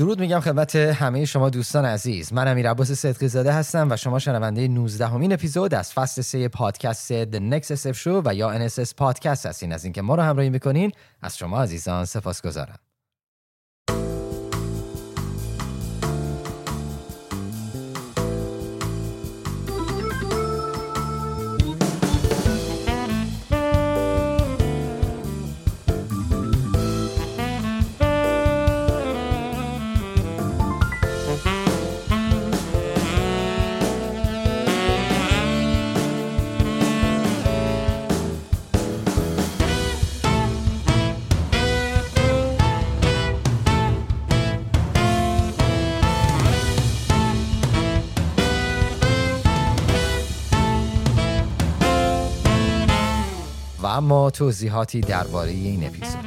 درود میگم خدمت همه شما دوستان عزیز. من امیر عباس صدقی زاده هستم و شما شنونده 19مین اپیزود از فصل 3 پادکست The Next Step Show و یا NSS پادکست هستین. از اینکه ما رو همراهی میکنین از شما عزیزان سپاسگزارم. اما توضیحاتی درباره این اپیزود.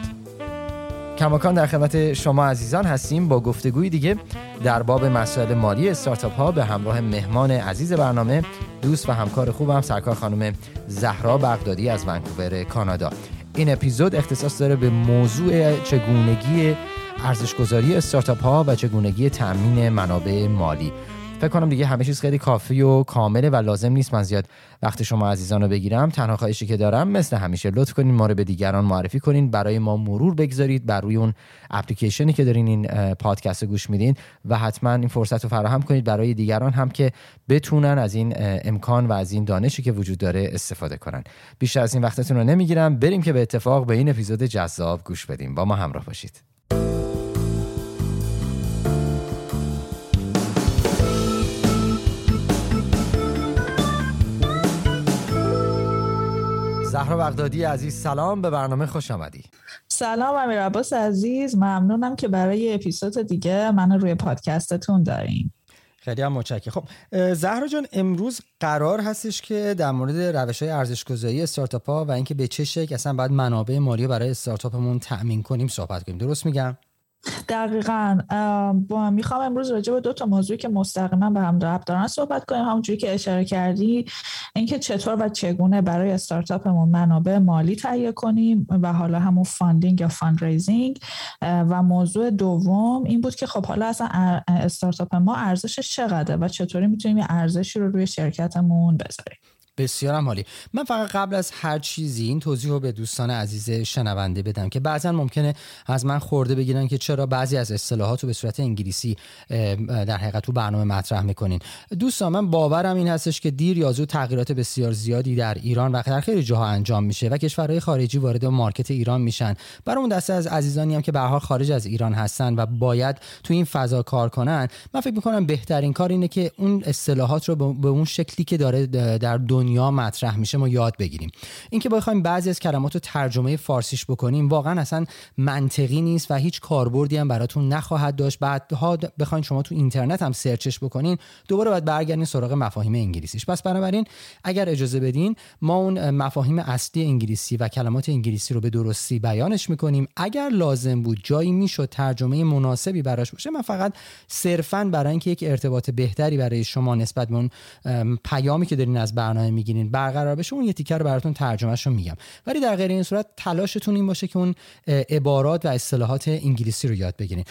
کماکان در خدمت شما عزیزان هستیم با گفتگوی دیگه در باب مسائل مالی استارتاپ ها به همراه مهمان عزیز برنامه، دوست و همکار خوبم سرکار خانم زهرا بغدادی از ونکوور کانادا. این اپیزود اختصاص داره به موضوع چگونگی ارزش‌گذاری استارتاپ ها و چگونگی تأمین منابع مالی. فکر کنم دیگه همه چیز خیلی کافی و کامله و لازم نیست من زیاد وقت شما عزیزان رو بگیرم. تنها خواهشی که دارم مثل همیشه لطف کنین ما رو به دیگران معرفی کنین، برای ما مرور بگذارید بر روی اون اپلیکیشنی که دارین این پادکست رو گوش میدین و حتما این فرصت رو فراهم کنید برای دیگران هم که بتونن از این امکان و از این دانشی که وجود داره استفاده کنن. بیشتر از این وقتتون رو نمیگیرم، بریم که به اتفاق به این اپیزود جذاب گوش بدیم. با ما همراه باشید. زهرا بغدادی عزیز سلام، به برنامه خوش آمدی. سلام امیر عباس عزیز، ممنونم که برای اپیزود دیگه من روی پادکستتون دارین. خیلی هم متشکرم. خب زهرا جان، امروز قرار هستش که در مورد روش‌های ارزش‌گذاری استارتاپ ها و اینکه به چه شکل اصلا باید منابع مالی برای استارتاپمون تأمین کنیم صحبت کنیم. درست میگم؟ دقیقاً. میخوام امروز راجع به دو تا موضوعی که مستقیما به هم ربط دارن صحبت کنیم. همونجوری که اشاره کردی، اینکه چطور و چگونه برای استارتاپمون منابع مالی تهیه کنیم و حالا همون فاندینگ یا فاندریزینگ، و موضوع دوم این بود که خب حالا اصلا استارتاپ ما ارزشش چقدره و چطوری میتونیم این ارزشی رو روی شرکتمون بذاریم. بسیارم عالی. من فقط قبل از هر چیزی این توضیح رو به دوستان عزیز شنونده بدم که بعضا ممکنه از من خورده بگیرن که چرا بعضی از اصطلاحات رو به صورت انگلیسی در حقیقت تو برنامه مطرح میکنین. دوستان من باورم این هستش که دیر یا زود تغییرات بسیار زیادی در ایران و در خیلی جاها انجام میشه و کشورهای خارجی وارد مارکت ایران میشن. برامون دسته از عزیزانی هم که به هر حال خارج از ایران هستن و باید تو این فضا کار کنن، من فکر میکنم بهترین کار اینه که اون اصطلاحات رو به اون شکلی که داره در دنیا مطرح میشه ما یاد بگیریم. اینکه بخوایم بعضی از کلمات رو ترجمه فارسیش بکنیم واقعا اصلا منطقی نیست و هیچ کاربردی هم براتون نخواهد داشت. بعدها بخواید شما تو اینترنت هم سرچش بکنین دوباره باید برگردین سراغ مفاهیم انگلیسیش. پس بنابراین اگر اجازه بدین ما اون مفاهیم اصلی انگلیسی و کلمات انگلیسی رو به درستی بیانش میکنیم. اگر لازم بود جایی میشد ترجمه مناسبی براش باشه. من فقط صرفا برای اینکه یک ارتباط بهتری برای شما نسبت به اون پیامی که دارین از برنامه میگیرین برقرار بشه اون یه تیکر رو براتون ترجمهشو میگم، ولی در غیر این صورت تلاشتون این باشه که اون عبارات و اصطلاحات انگلیسی رو یاد بگیرین.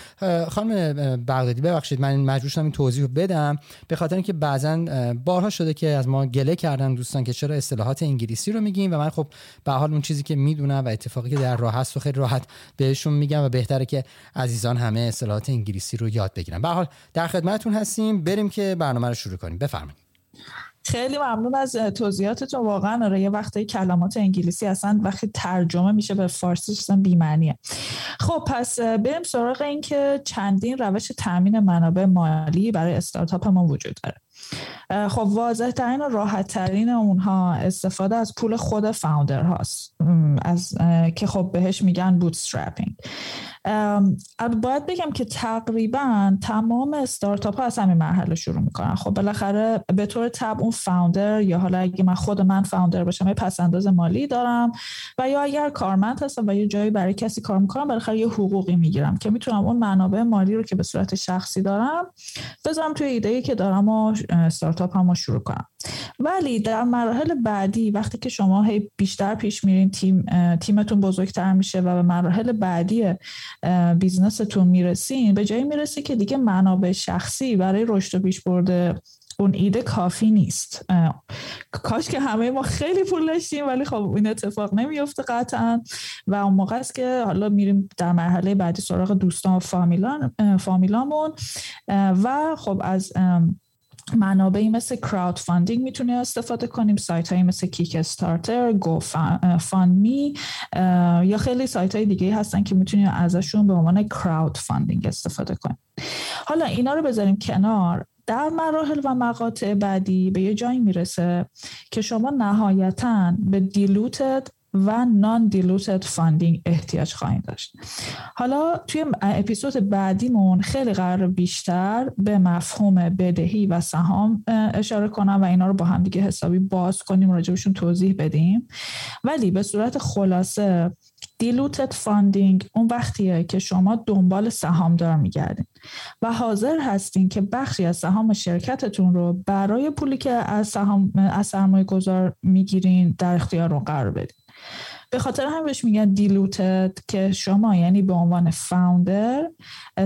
خانم بغدادی ببخشید من مجبور شدم این توضیح رو بدم به خاطر اینکه بعضن بارها شده که از ما گله کردن دوستان که چرا اصطلاحات انگلیسی رو میگیم و من خب به حال اون چیزی که میدونم و اتفاقی که در راه هست و خیلی راحت بهشون میگم و بهتره که عزیزان همه اصطلاحات انگلیسی رو یاد بگیرن. به حال در خدمتتون هستیم، بریم که برنامه رو شروع کنیم. بفرمایید. خیلی ممنون از توضیحاتتون. واقعا آره، یه وقتایی کلمات انگلیسی اصلا وقتی ترجمه میشه به فارسی اصلا بی‌معنیه. خب پس بریم سراغ این که چندین روش تامین منابع مالی برای استارتاپ ما وجود داره. خب واضح ترین و راحت ترین اونها استفاده از پول خود فاوندر هاست، از که خب بهش میگن بوتسترپینگ. باید بگم که تقریبا تمام استارتاپ ها از همین مرحله شروع میکنن. خب بالاخره به طور طبع اون فاوندر یا حالا اگه من خود من فاوندر باشم یه پس‌انداز مالی دارم و یا اگر کارمند هستم و یه جایی برای کسی کار میکنم بالاخره یه حقوقی میگیرم که میتونم اون منابع مالی رو که به صورت شخصی دارم بذارم توی ایده‌ای که دارم و استارتاپ هم رو شروع کنم. ولی در مراحل بعدی وقتی که شما هی بیشتر پیش میرین، تیمتون بزرگتر میشه و به مراحل بعدی بیزنستون میرسین، به جایی میرسی که دیگه منابع شخصی برای رشد و پیش برده اون ایده کافی نیست. کاش که همه ما خیلی پول داشتیم، ولی خب این اتفاق نمیفته قطعا. و اون موقع است که حالا میریم در مرحله بعدی سراغ دوستان و فامیلامون و خب از منابعی مثل کراود فاندینگ میتونه استفاده کنیم، سایت هایی مثل کیک استارتر، گو فاند می یا خیلی سایت های دیگه هستن که میتونیم ازشون به عنوان کراود فاندینگ استفاده کنیم. حالا اینا رو بذاریم کنار. در مراحل و مقاطع بعدی به یه جایی میرسه که شما نهایتاً به دیلوتد و نان دیلوتد فاندینگ احتیاج خواهید داشت. حالا توی اپیزود بعدیمون خیلی قرار بیشتر به مفهوم بدهی و سهام اشاره کنم و اینا رو با هم دیگه حسابی باز کنیم، راجبشون توضیح بدیم. ولی به صورت خلاصه دیلوتد فاندینگ اون وقتیه که شما دنبال سهامدار میگردین و حاضر هستین که بخشی از سهام شرکتتون رو برای پولی که از سرمایه‌گذار میگیرین در اختیار رو قرار بدین. به خاطر هم بهش میگن دیلوتد، که شما یعنی به عنوان فاوندر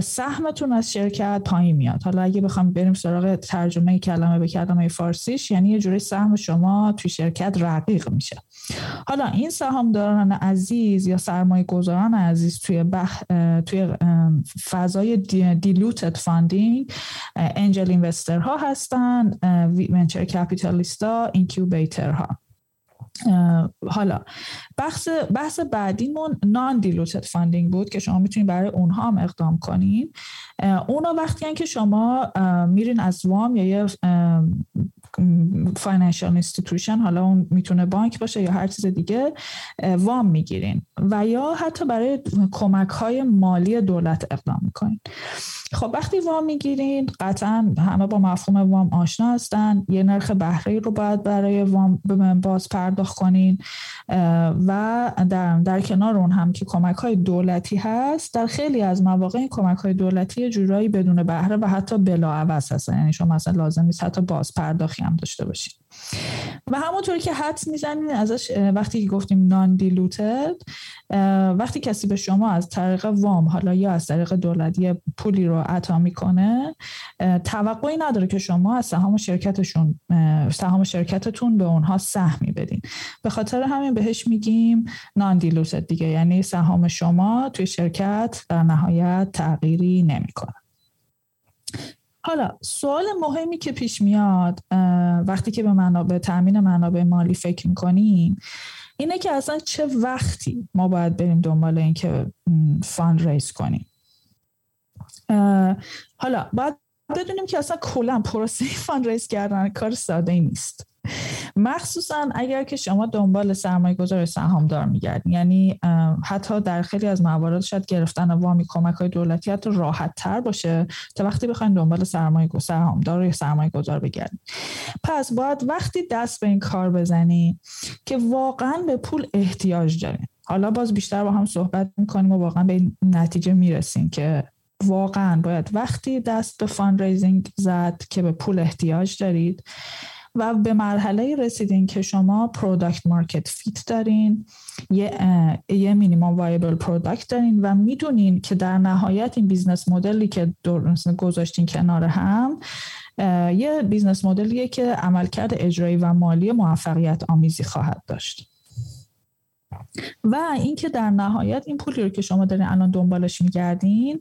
سهمتون از شرکت پایین میاد. حالا اگه بخوام بریم سراغ ترجمه کلمه به کلمه فارسیش، یعنی یه جوری سهم شما توی شرکت رقیق میشه. حالا این سهامداران عزیز یا سرمایه گذاران عزیز توی فضای دیلوتد فاندینگ انجل اینوستر ها هستن، ونچر کپیتالیست ها، اینکیوبیتر ها. حالا بحث بعدیمون نان دیلوتد فاندینگ بود که شما میتونید برای اونها هم اقدام کنین. اونا وقتی که شما میرین از وام یا یه فاینانشال اینستیتوشن، حالا اون میتونه بانک باشه یا هر چیز دیگه، وام میگیرین و یا حتی برای کمک های مالی دولت اقدام میکنین. خب وقتی وام میگیرین قطعا همه با مفهوم وام آشنا هستن. یه نرخ بهره رو باید برای وام باز پرداخت کنین و در کنار اون هم که کمک های دولتی هست. در خیلی از مواقع این کمک های دولتی جورایی بدون بهره و حتی بلاعوض هستن، یعنی شما مثلا لازم نیست حتی باز پرداختی هم داشته باشین. و همونطوری که حدس میزنین ازش وقتی که گفتیم نان دیلوتد، وقتی کسی به شما از طریق وام حالا یا از طریق دولتی پولی رو عطا میکنه، توقعی نداره که شما از سهام شرکتتون به اونها سهمی بدین. به خاطر همین بهش میگیم نان دیلوتد دیگه، یعنی سهام شما توی شرکت در نهایت تغییری نمیکنه. حالا سوال مهمی که پیش میاد وقتی که به تامین منابع مالی فکر میکنیم اینه که اصلا چه وقتی ما باید بریم دنبال این که فاند ریز کنیم. حالا باید بدونیم که اصلا کلا پروسه فاند ریز کردن کار ساده ای نیست، مخصوصا اگر که شما دنبال سرمایه‌گذار سهامدار میگردین. یعنی حتی در خیلی از موارد شاید گرفتن وام کمک‌های دولتی حتی راحت‌تر باشه تا وقتی بخواید دنبال سرمایه‌گذار سهامدار یا سرمایه‌گذار بگردین. پس باید وقتی دست به این کار بزنی که واقعاً به پول احتیاج دارین. حالا باز بیشتر با هم صحبت می‌کنیم و واقعاً به این نتیجه میرسیم که واقعاً باید وقتی دست به فاندریزینگ زد که به پول احتیاج دارید و به مرحله رسیدین که شما پروداکت مارکت فیت دارین، یه مینیمم وایبل پروداکت دارین و میدونین که در نهایت این بیزنس مدلی که گذاشتین کنار هم یه بیزنس مدلیه که عملکرد اجرایی و مالی موفقیت آمیزی خواهد داشت. و اینکه در نهایت این پولی رو که شما دارین الان دنبالش میگردین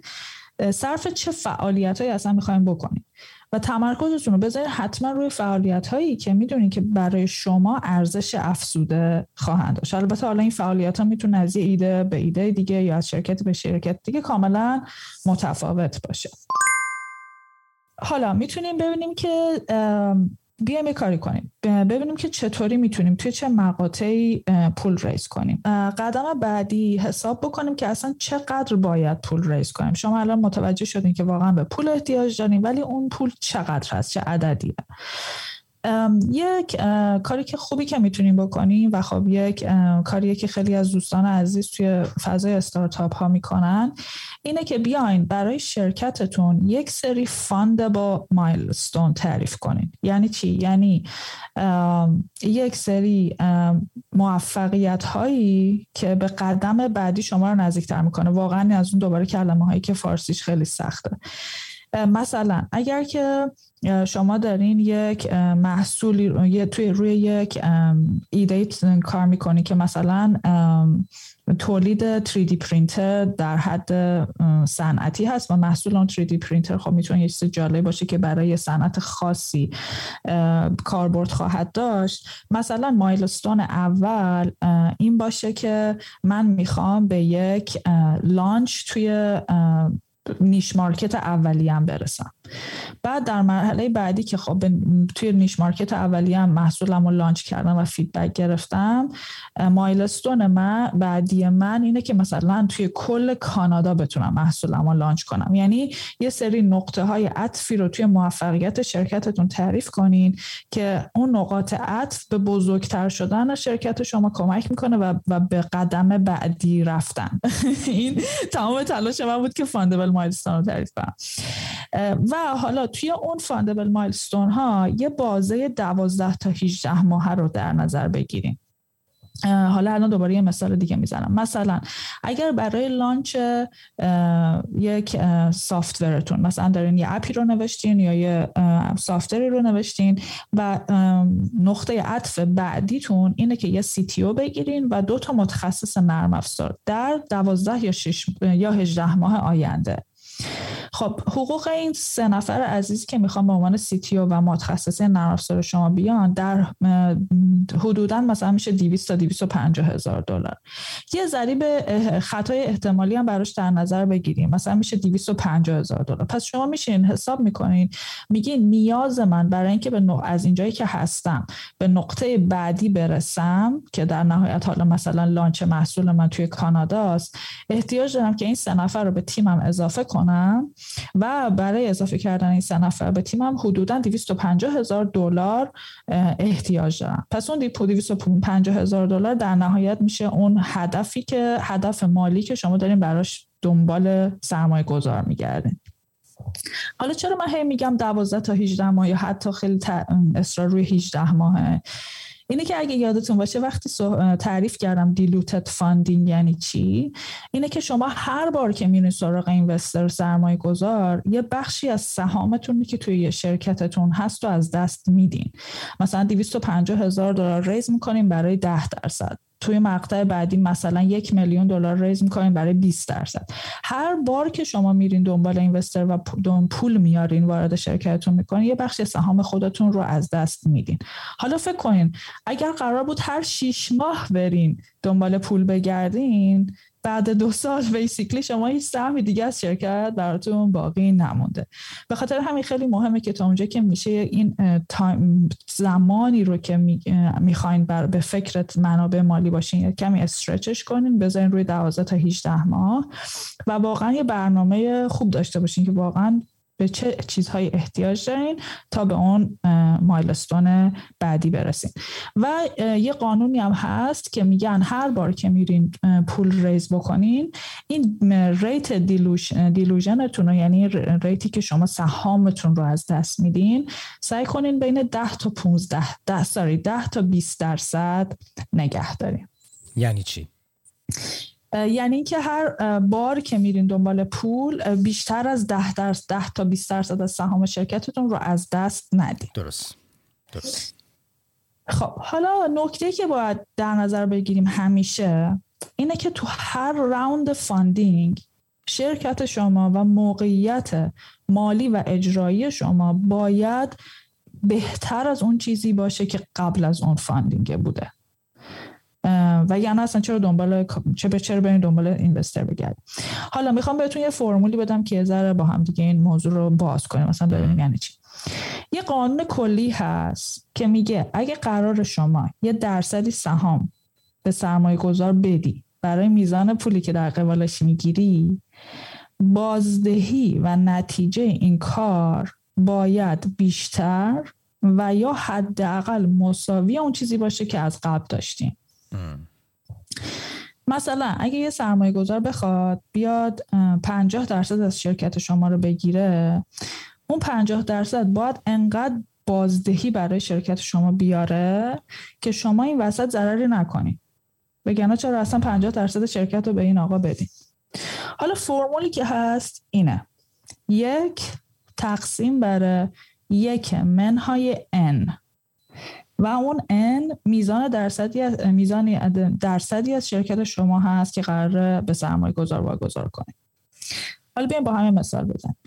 صرف چه فعالیتایی اصلا میخواین بکنین و تمرکزتون رو بذارید حتما روی فعالیت‌هایی که می‌دونید که برای شما ارزش افزوده خواهند داشت. البته حالا این فعالیت‌ها میتونه از یه ایده به ایده دیگه یا از شرکت به شرکت دیگه کاملا متفاوت باشه. حالا میتونیم ببینیم که بیایم یه کاری کنیم، ببینیم که چطوری میتونیم توی چه مقاطعی پول ریز کنیم. قدم بعدی حساب بکنیم که اصلا چقدر باید پول ریز کنیم. شما الان متوجه شدین که واقعا به پول احتیاج دارین، ولی اون پول چقدر هست، چه عددیه. یک کاری که خوبی که میتونیم بکنیم و خب یک کاریه که خیلی از دوستان عزیز توی فضای استارتاپ ها میکنن اینه که بیاین برای شرکتتون یک سری فاندبل مایلستون تعریف کنین. یعنی چی؟ یعنی یک سری موفقیت هایی که به قدم بعدی شما رو نزدیکتر میکنه. واقعا از اون دوباره کلمه هایی که فارسیش خیلی سخته. مثلا اگر که شما دارین یک محصولی روی یک ایده کار میکنی که مثلا تولید 3D پرینتر در حد صنعتی هست و محصول اون 3D پرینتر خب میتونه یه چیز جالب باشه که برای صنعت خاصی کاربرد خواهد داشت. مثلا مایلستون اول این باشه که من میخوام به یک لانچ توی نیش مارکت اولیه‌ام برسم. بعد در مرحله بعدی که خب توی نیش مارکت اولیه‌ام محصولمو لانچ کردم و فیدبک گرفتم، مایلستون من بعدی من اینه که مثلا توی کل کانادا بتونم محصولمو لانچ کنم. یعنی یه سری نقطه‌های عطفی رو توی موفقیت شرکتتون تعریف کنین که اون نقاط عطف به بزرگتر شدن شرکت شما کمک میکنه و به قدم بعدی رفتن. این تمام تلاش من بود که فاندبل مایلستون رو تعریف کنم. و حالا توی اون فاندبل مایلستون ها یه بازه 12 تا 18 ماهه رو در نظر بگیریم. حالا الان دوباره یه مثال دیگه میزنم. مثلا اگر برای لانچ یک سافتورتون مثلا دارین یه اپی رو نوشتین یا یه سافتوری رو نوشتین و نقطه عطف بعدیتون اینه که یه CTO بگیرین و 2 تا متخصص نرم افزار در 12 یا 18 ماه آینده. خب حقوق این 3 نفر عزیز که میخوام به عنوان CTO و متخصصین نرم افزار شما بیان در حدوداً مثلا میشه 200 تا 250 هزار دلار. یه ضریب خطای احتمالی هم براش در نظر بگیریم، مثلا میشه 250 هزار دلار. پس شما میشین حساب میکنین میگین نیاز من برای اینکه از اینجایی که هستم به نقطه بعدی برسم که در نهایت حالا مثلا لانچ محصول من توی کاناداست، احتیاج دارم که این 3 نفر رو به تیمم اضافه کنم و برای اضافه کردن این 3 نفر به تیمم حدوداً 250,000 دلار احتیاج دارم. پس اون 250,000 دلار در نهایت میشه اون هدفی که هدف مالی که شما دارین براش دنبال سرمایه گذار میگردین. حالا چرا من هی میگم 12 تا 18 ماه یا حتی خیلی اصرار روی 18 ماهه؟ اینه که اگه یادتون باشه وقتی تعریف کردم دیلوتد فاندینگ یعنی چی، اینه که شما هر بار که میرین سراغ اینوستر سرمایه گذار یه بخشی از سهامتون که توی شرکتتون هست رو از دست میدین. مثلا 250,000 دلار ریز میکنین برای 10%، توی مقطع بعدی مثلا 1,000,000 دلار ریز میکنین برای 20%. هر بار که شما میرین دنبال اینوستر و پول میارین وارد شرکتتون میکنین یه بخش سهام خودتون رو از دست میدین. حالا فکر کنین اگر قرار بود هر 6 ماه برین دنبال پول بگردین، بعد 2 سال بیسیکلی شما هیچ سهمی دیگه از شرکت براتون باقی نمونده. به خاطر همین خیلی مهمه که تا اونجا که میشه این زمانی رو که میخواین به فکرت منابع مالی باشین کمی استرچش کنین، بذارین روی 12 تا 18 ماه و واقعا یه برنامه خوب داشته باشین که واقعا به چه چیزهای احتیاج دارین تا به اون مایلستون بعدی برسین. و یه قانونی هم هست که میگن هر بار که میرین پول ریز بکنین این ریت دیلوژنتون رو، یعنی ریتی که شما سهامتون رو از دست میدین، سعی کنین بین 10 تا 20% نگه دارین. یعنی چی؟ یعنی اینکه هر بار که میرین دنبال پول بیشتر از 10 تا 20% از سهام شرکتتون رو از دست ندید. درست. خب حالا نکته‌ای که باید در نظر بگیریم همیشه اینه که تو هر راوند فاندینگ شرکت شما و موقعیت مالی و اجرایی شما باید بهتر از اون چیزی باشه که قبل از اون فاندینگ بوده. و یعنی اصلا چرا برین دنبال اینوستر بگردیم. حالا میخوام بهتون یه فرمولی بدم که ذره با هم دیگه این موضوع رو باز کنیم، مثلا ببینیم یعنی چی. یه قانون کلی هست که میگه اگه قرار شما یه درصدی سهام به سرمایه گذار بدی برای میزان پولی که در قبالش میگیری، بازدهی و نتیجه این کار باید بیشتر و یا حداقل مساوی اون چیزی باشه که از قبل داشتیم. مثلا اگه یه سرمایه گذار بخواد بیاد 50% از شرکت شما رو بگیره، اون 50% باید انقدر بازدهی برای شرکت شما بیاره که شما این وسط ضرری نکنید. بگن چرا اصلا 50% شرکت رو به این آقا بدین. حالا فرمولی که هست اینه: 1 / 1 - n و اون n میزان درصدی از شرکت شما هست که قراره به سرمایه گذار واگذار کنید. حالا بیایم با همین مثال بزنیم.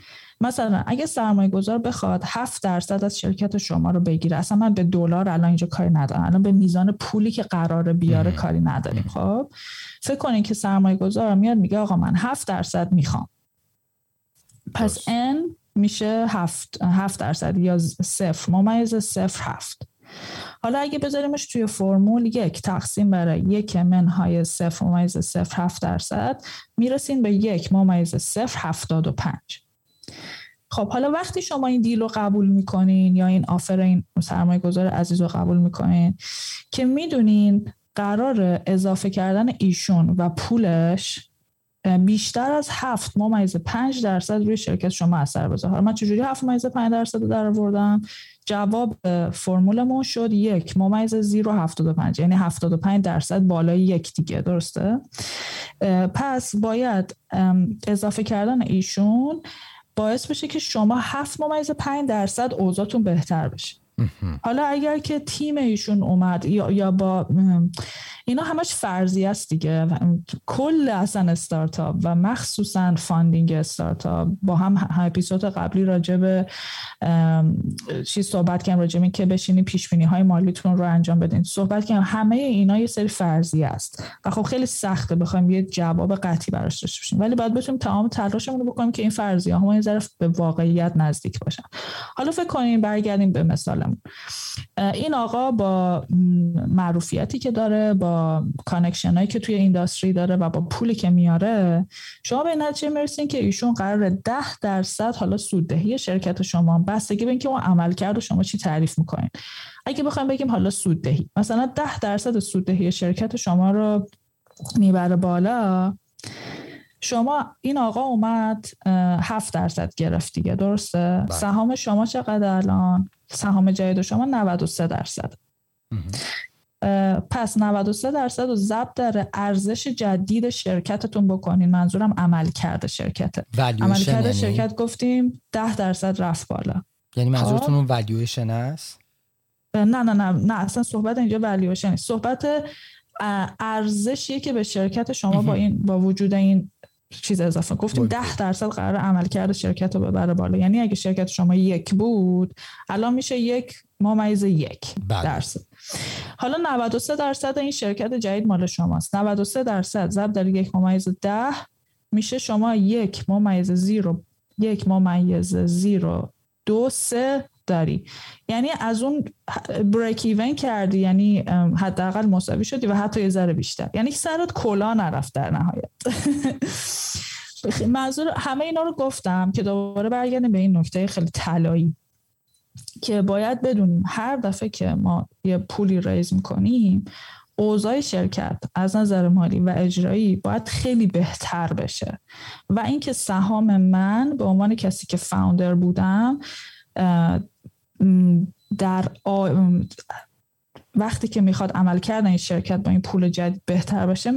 مثلا اگه سرمایه گذار بخواد 7% از شرکت شما رو بگیره، اصلا من به دلار الان اینجا کاری ندارم، الان به میزان پولی که قراره بیاره کاری نداریم. خب فکر کنین که سرمایه گذار میاد میگه آقا من 7% میخوام، پس n میشه 7% یا 0.07. حالا اگه بذاریمش توی فرمول 1 / 1 - 0.07 میرسین به 1.075. خب حالا وقتی شما این دیل رو قبول میکنین یا این آفر این سرمایه گذار عزیز رو قبول میکنین که میدونین قرار اضافه کردن ایشون و پولش بیشتر از 7.5% روی شرکت شما اثر بذاره. حالا من چجوری 7.5% رو درآوردم؟ جواب فرمولمون شد 1.075، یعنی 75% بالای یک دیگه، درسته؟ پس باید اضافه کردن ایشون باعث بشه که شما 7.5% اوضاعتون بهتر بشه. حالا اگر که تیم ایشون اومد یا با اینا، همش فرضیه است دیگه، کل اصلا استارتاپ و مخصوصا فاندینگ استارتاپ، با هم اپیزود قبلی راجع به صحبت کردیم، راجع به این که بشینی پیش بینی های مالیتون رو انجام بدین صحبت کردیم. همه اینا یه سری فرضیه است و خب خیلی سخته بخوایم یه جواب قطعی براش داشته باشیم، ولی باید بتونیم تمام تلاشمون رو بکنیم که این فرضیه ها یه ذره به واقعیت نزدیک باشن. حالا فکر کنیم برگردیم به مثال این آقا با معروفیتی که داره، با کانکشن هایی که توی اینداستری داره و با پولی که میاره، شما به نتیجه میرسین که ایشون قراره 10% حالا سوددهی شرکت شما، بستگی به اینکه اون عملکرد شما چی تعریف میکنین. اگه بخوایم بگیم حالا سوددهی، مثلا 10% سوددهی شرکت شما رو میبره بالا، شما این آقا اومد 7% گرفت دیگه، درسته؟ سهام شما چقدر الان؟ سهام جدید شما 93%. پس 93% رو ضرب در ارزش جدید شرکتتون بکنین. منظورم عملکرد شرکته. عملکرد شرکت گفتیم 10% رفت بالا. یعنی منظورتون اون والیویشن است؟ نه، اصلا صحبت اینجا والیویشن نیست. صحبت ارزشیه که به شرکت شما با وجود این چیز اضافه. گفتیم 10% قرار عملکرد شرکت رو ببره بالا، یعنی اگه شرکت شما 1 بود الان میشه 1.1%. حالا 93% این شرکت جدید مال شماست. 93% ضرب در 1.10 میشه شما 1.023 داری، یعنی از اون بریک ایون کردی، یعنی حداقل مساوی شدی و حتی یه ذره بیشتر، یعنی سرت کلا نرفت در نهایت. منظور همه اینا رو گفتم که دوباره برگردیم به این نکته خیلی طلایی که باید بدونیم هر دفعه که ما یه پولی ریز میکنیم، اوضاع شرکت از نظر مالی و اجرایی باید خیلی بهتر بشه و اینکه سهام من به عنوان کسی که فاوندر بودم وقتی که میخواد عمل کردن این شرکت با این پول جدید بهتر بشه،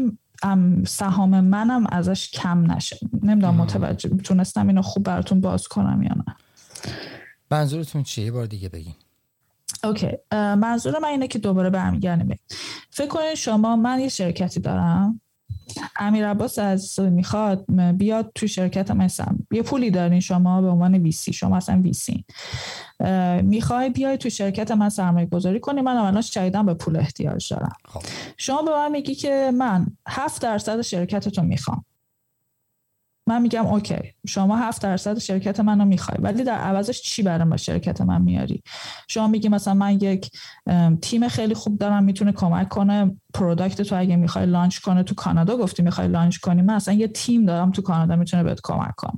سهام منم ازش کم نشه. نمیدونم متوجه تونستم اینو خوب براتون باز کنم یا نه. منظورتون چیه؟ یه بار دیگه بگین. اوکی، منظور من اینه که دوباره برمیگردیم. فکر کنید شما، من یه شرکتی دارم، امیر عباس از میخواد بیاد توی شرکت من، یه پولی دارین شما به عنوان ویسی، شما اصلا ویسی میخوای بیای توی شرکت من سرمایه گذاری کنی، من الان شایدم به پول احتیاج دارم. خب. شما به من میگی که من 7% شرکتتو میخوام، من میگم اوکی شما 7% شرکت منو میخوای، ولی در عوضش چی برام با شرکت من میاری؟ شما میگی مثلا من یک تیم خیلی خوب دارم میتونه کمک کنه پروداکت تو اگه میخوای لانچ کنه تو کانادا، گفتی میخوای لانچ کنی، من اصلا یه تیم دارم تو کانادا میتونه بهت کمک کنه.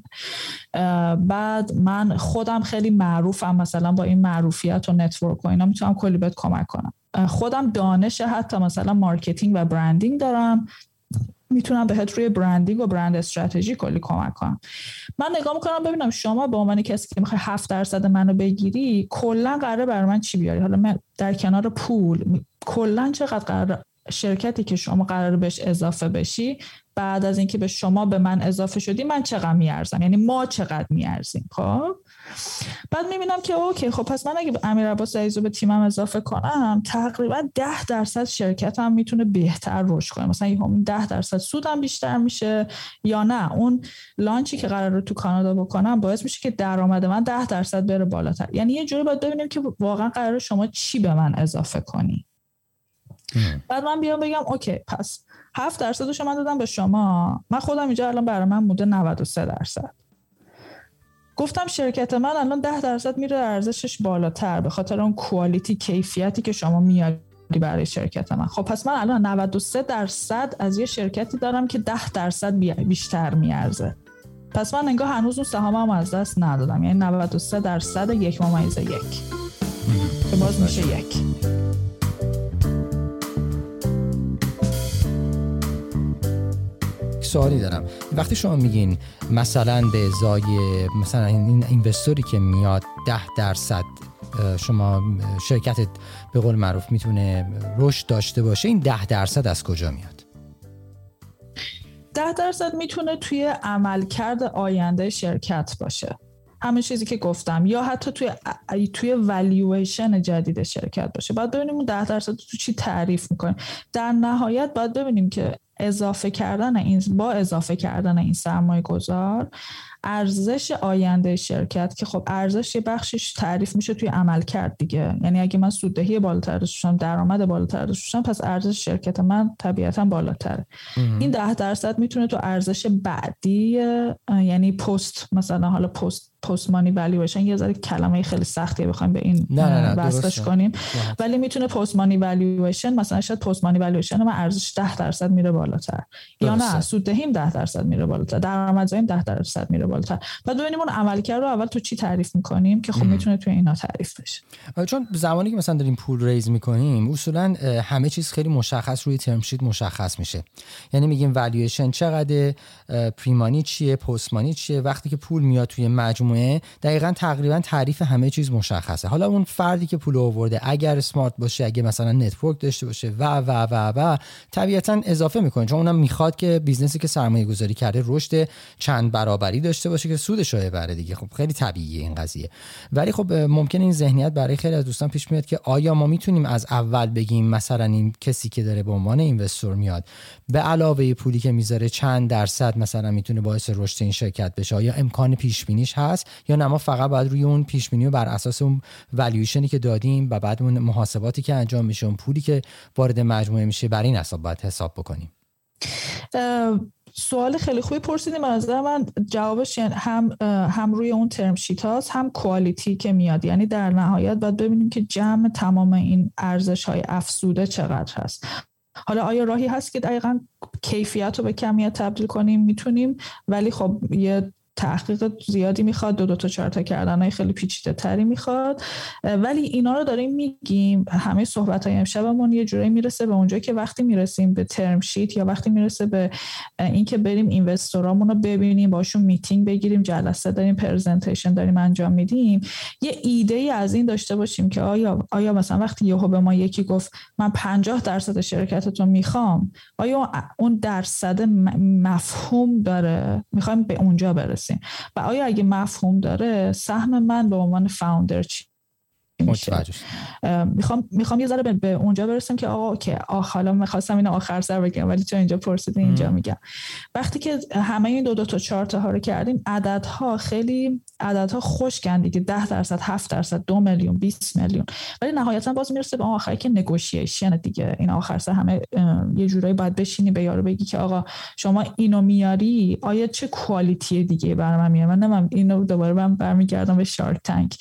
بعد من خودم خیلی معروفم، مثلا با این معروفیت و نتورک و اینا میتونم کلی بهت کمک کنم. خودم دانش حتی مثلا مارکتینگ و برندینگ دارم، میتونم بهت روی برندینگ و برند استراتژی کلی کمک کنم. من نگاه میکنم ببینم شما به عنوان کسی که میخوای 7% منو بگیری کلا قراره برای من چی بیاری. حالا من در کنار پول کلا چقدر قراره شرکتی که شما قراره بهش اضافه بشی بعد از اینکه به شما به من اضافه شدی من چقدر میارزم، یعنی ما چقدر میارزیم. خب بعد میبینم که اوکی خب پس من اگه امیر عباس عزیزو به تیمم اضافه کنم تقریبا 10% شرکتم میتونه بهتر رشد کنه، مثلا یهو 10% سودم بیشتر میشه، یا نه اون لانچی که قراره تو کانادا بکنم باعث میشه که درآمد من 10% بره بالاتر. یعنی یه جوری باید ببینیم که واقعا قراره شما چی به من اضافه کنی. بعد من بیام بگم اوکی پس 7%ش من دادم به شما، من خودم اینجا الان برای من بوده 93%. گفتم شرکت من الان 10% میره ارزشش بالاتر به خاطر اون کوالیتی کیفیتی که شما میاری برای شرکت من. خب پس من الان 93% از یه شرکتی دارم که 10% بیشتر میارزه، پس من انگار هنوز اون سهامم از دست ندادم، یعنی 93% 1.1 که باز میشه 1. سوالی دارم، وقتی شما میگین مثلا به ازای مثلا این اینوستوری که میاد 10% شما شرکتت به قول معروف میتونه رشد داشته باشه، این 10% از کجا میاد؟ 10% میتونه توی عملکرد آینده شرکت باشه، همین چیزی که گفتم، یا حتی توی والیویشن جدید شرکت باشه. باید ببینیم اون 10% تو چی تعریف میکنیم. در نهایت باید ببینیم که با اضافه کردن این سرمایه گذار ارزش آینده شرکت که خب ارزش یه بخشش تعریف میشه توی عمل کرد دیگه، یعنی اگه من سوددهی بالاتر داشته باشم، درآمد بالاتر داشته باشم، پس ارزش شرکت من طبیعتاً بالاتره. این 10% میتونه تو ارزش بعدی، یعنی پست، مثلا حالا پست مانی والیویشن یه ذره کلمه خیلی سختیه بخوایم به این وصفش کنیم، ولی میتونه پست مانی والیویشن، مثلا شاید پست مانی والیویشن من ارزش 10% میره بالاتر، یا نه سوددهیم 10% میره بالاتر، درآمدزاییم 10% میره بالاتر. بعد ببینیم اون عملکرد رو اول تو چی تعریف میکنیم که خب میتونه توی اینا تعریف بشه. چون زمانی که مثلا داریم پول ریز میکنیم اصولا همه چیز خیلی مشخص روی ترم شیت مشخص میشه، یعنی میگیم والیویشن چقدره، پریمانی چیه، پست مانی چیه. وقتی که پول میاد توی مجموعه دقیقاً تقریبا تعریف همه چیز مشخصه. حالا اون فردی که پول آورده اگر اسمارت باشه، اگه مثلا نتورک داشته باشه و و و و طبیعتاً اضافه میکنه، چون اونم میخواد که بیزنسی که سرمایه گذاری کرده رشد چند برابری داشته باشه که سودش رو بره دیگه. خب خیلی طبیعیه این قضیه، ولی خب ممکنه این ذهنیت برای خیلی از دوستان پیش میاد که آیا ما میتونیم از اول بگیم مثلا این کسی که داره به عنوان اینوستر میاد به علاوه پولی که میذاره چند درصد مثلا میتونه باعث رشد این شرکت بشه؟ آیا امکان پیش بینیش هست یا نه ما فقط باید روی اون پیش بینی و بر اساس اون والیویشنی که دادیم و بعد اون محاسباتی که انجام میشه، اون پولی که وارد مجموعه میشه، بر این اساس باید حساب بکنیم؟ سوال خیلی خوبی پرسیدیم. از نظر من جوابش هم روی اون ترم شیت هاست، هم کوالیتی که میاد. یعنی در نهایت باید ببینیم که جمع تمام این ارزش های افزوده چقدر هست. حالا آیا راهی هست که دقیقاً کیفیت رو به کمیت تبدیل کنیم؟ میتونیم، ولی خب یه تحقیق زیادی میخواد، دو تا چهار تا کردنای خیلی پیچیده تری میخواد. ولی اینا رو داریم میگیم، همه صحبت های امشبمون یه جوری میرسه به اونجا که وقتی میرسیم به ترم شیت یا وقتی میرسه به اینکه بریم اینوسترامون رو ببینیم، باشون میتینگ بگیریم، جلسه داریم، پرزنتیشن داریم انجام میدیم، یه ایده ای از این داشته باشیم که آیا مثلا وقتی یهو به ما یکی گفت من 50% شرکتتون میخوام، آیا اون درصد مفهوم داره؟ میخوایم به اونجا برسیم. و آیا اگه مفهوم داره سهم من به عنوان فاوندر چی میشه. میخوام یه ذره به اونجا برسم که آقا اوکی حالا می‌خواستم اینو آخر سر بگم ولی چون اینجا پرسیدی اینجا میگم. وقتی که همه این دو تا چهار تا ها رو کردیم، عددها خیلی عددها خشکن دیگه، 10%، 7%، 2 میلیون، 20 میلیون، ولی نهایتاً باز میرسه به آخر که نگوشیشن دیگه. این آخر سر همه یه جورایی باید بشینی به یارو بگی که آقا شما اینو میاری آیا چه کوالیتی دیگه برام میاره. من اینو دوباره برمیگردم به شارک تانک.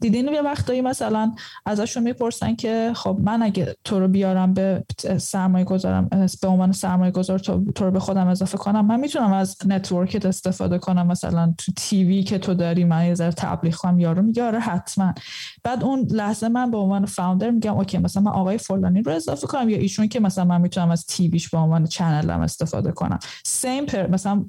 دیدین یه وقتایی مثلا ازشون میپرسن که خب من اگه تو رو بیارم به سرمایه گذارم، به عنوان سرمایه گذار تو رو به خودم اضافه کنم، من میتونم از نتورکت استفاده کنم مثلا تو تیوی که تو داری، من یه ذره تبلیغ کنم. یارو میگه آره حتما. بعد اون لحظه من به عنوان فاوندر میگم اوکی مثلا من آقای فلانی رو اضافه کنم یا ایشون که مثلا من میتونم از تیویش به عنوان چنلم استفاده کنم، سیم مثلا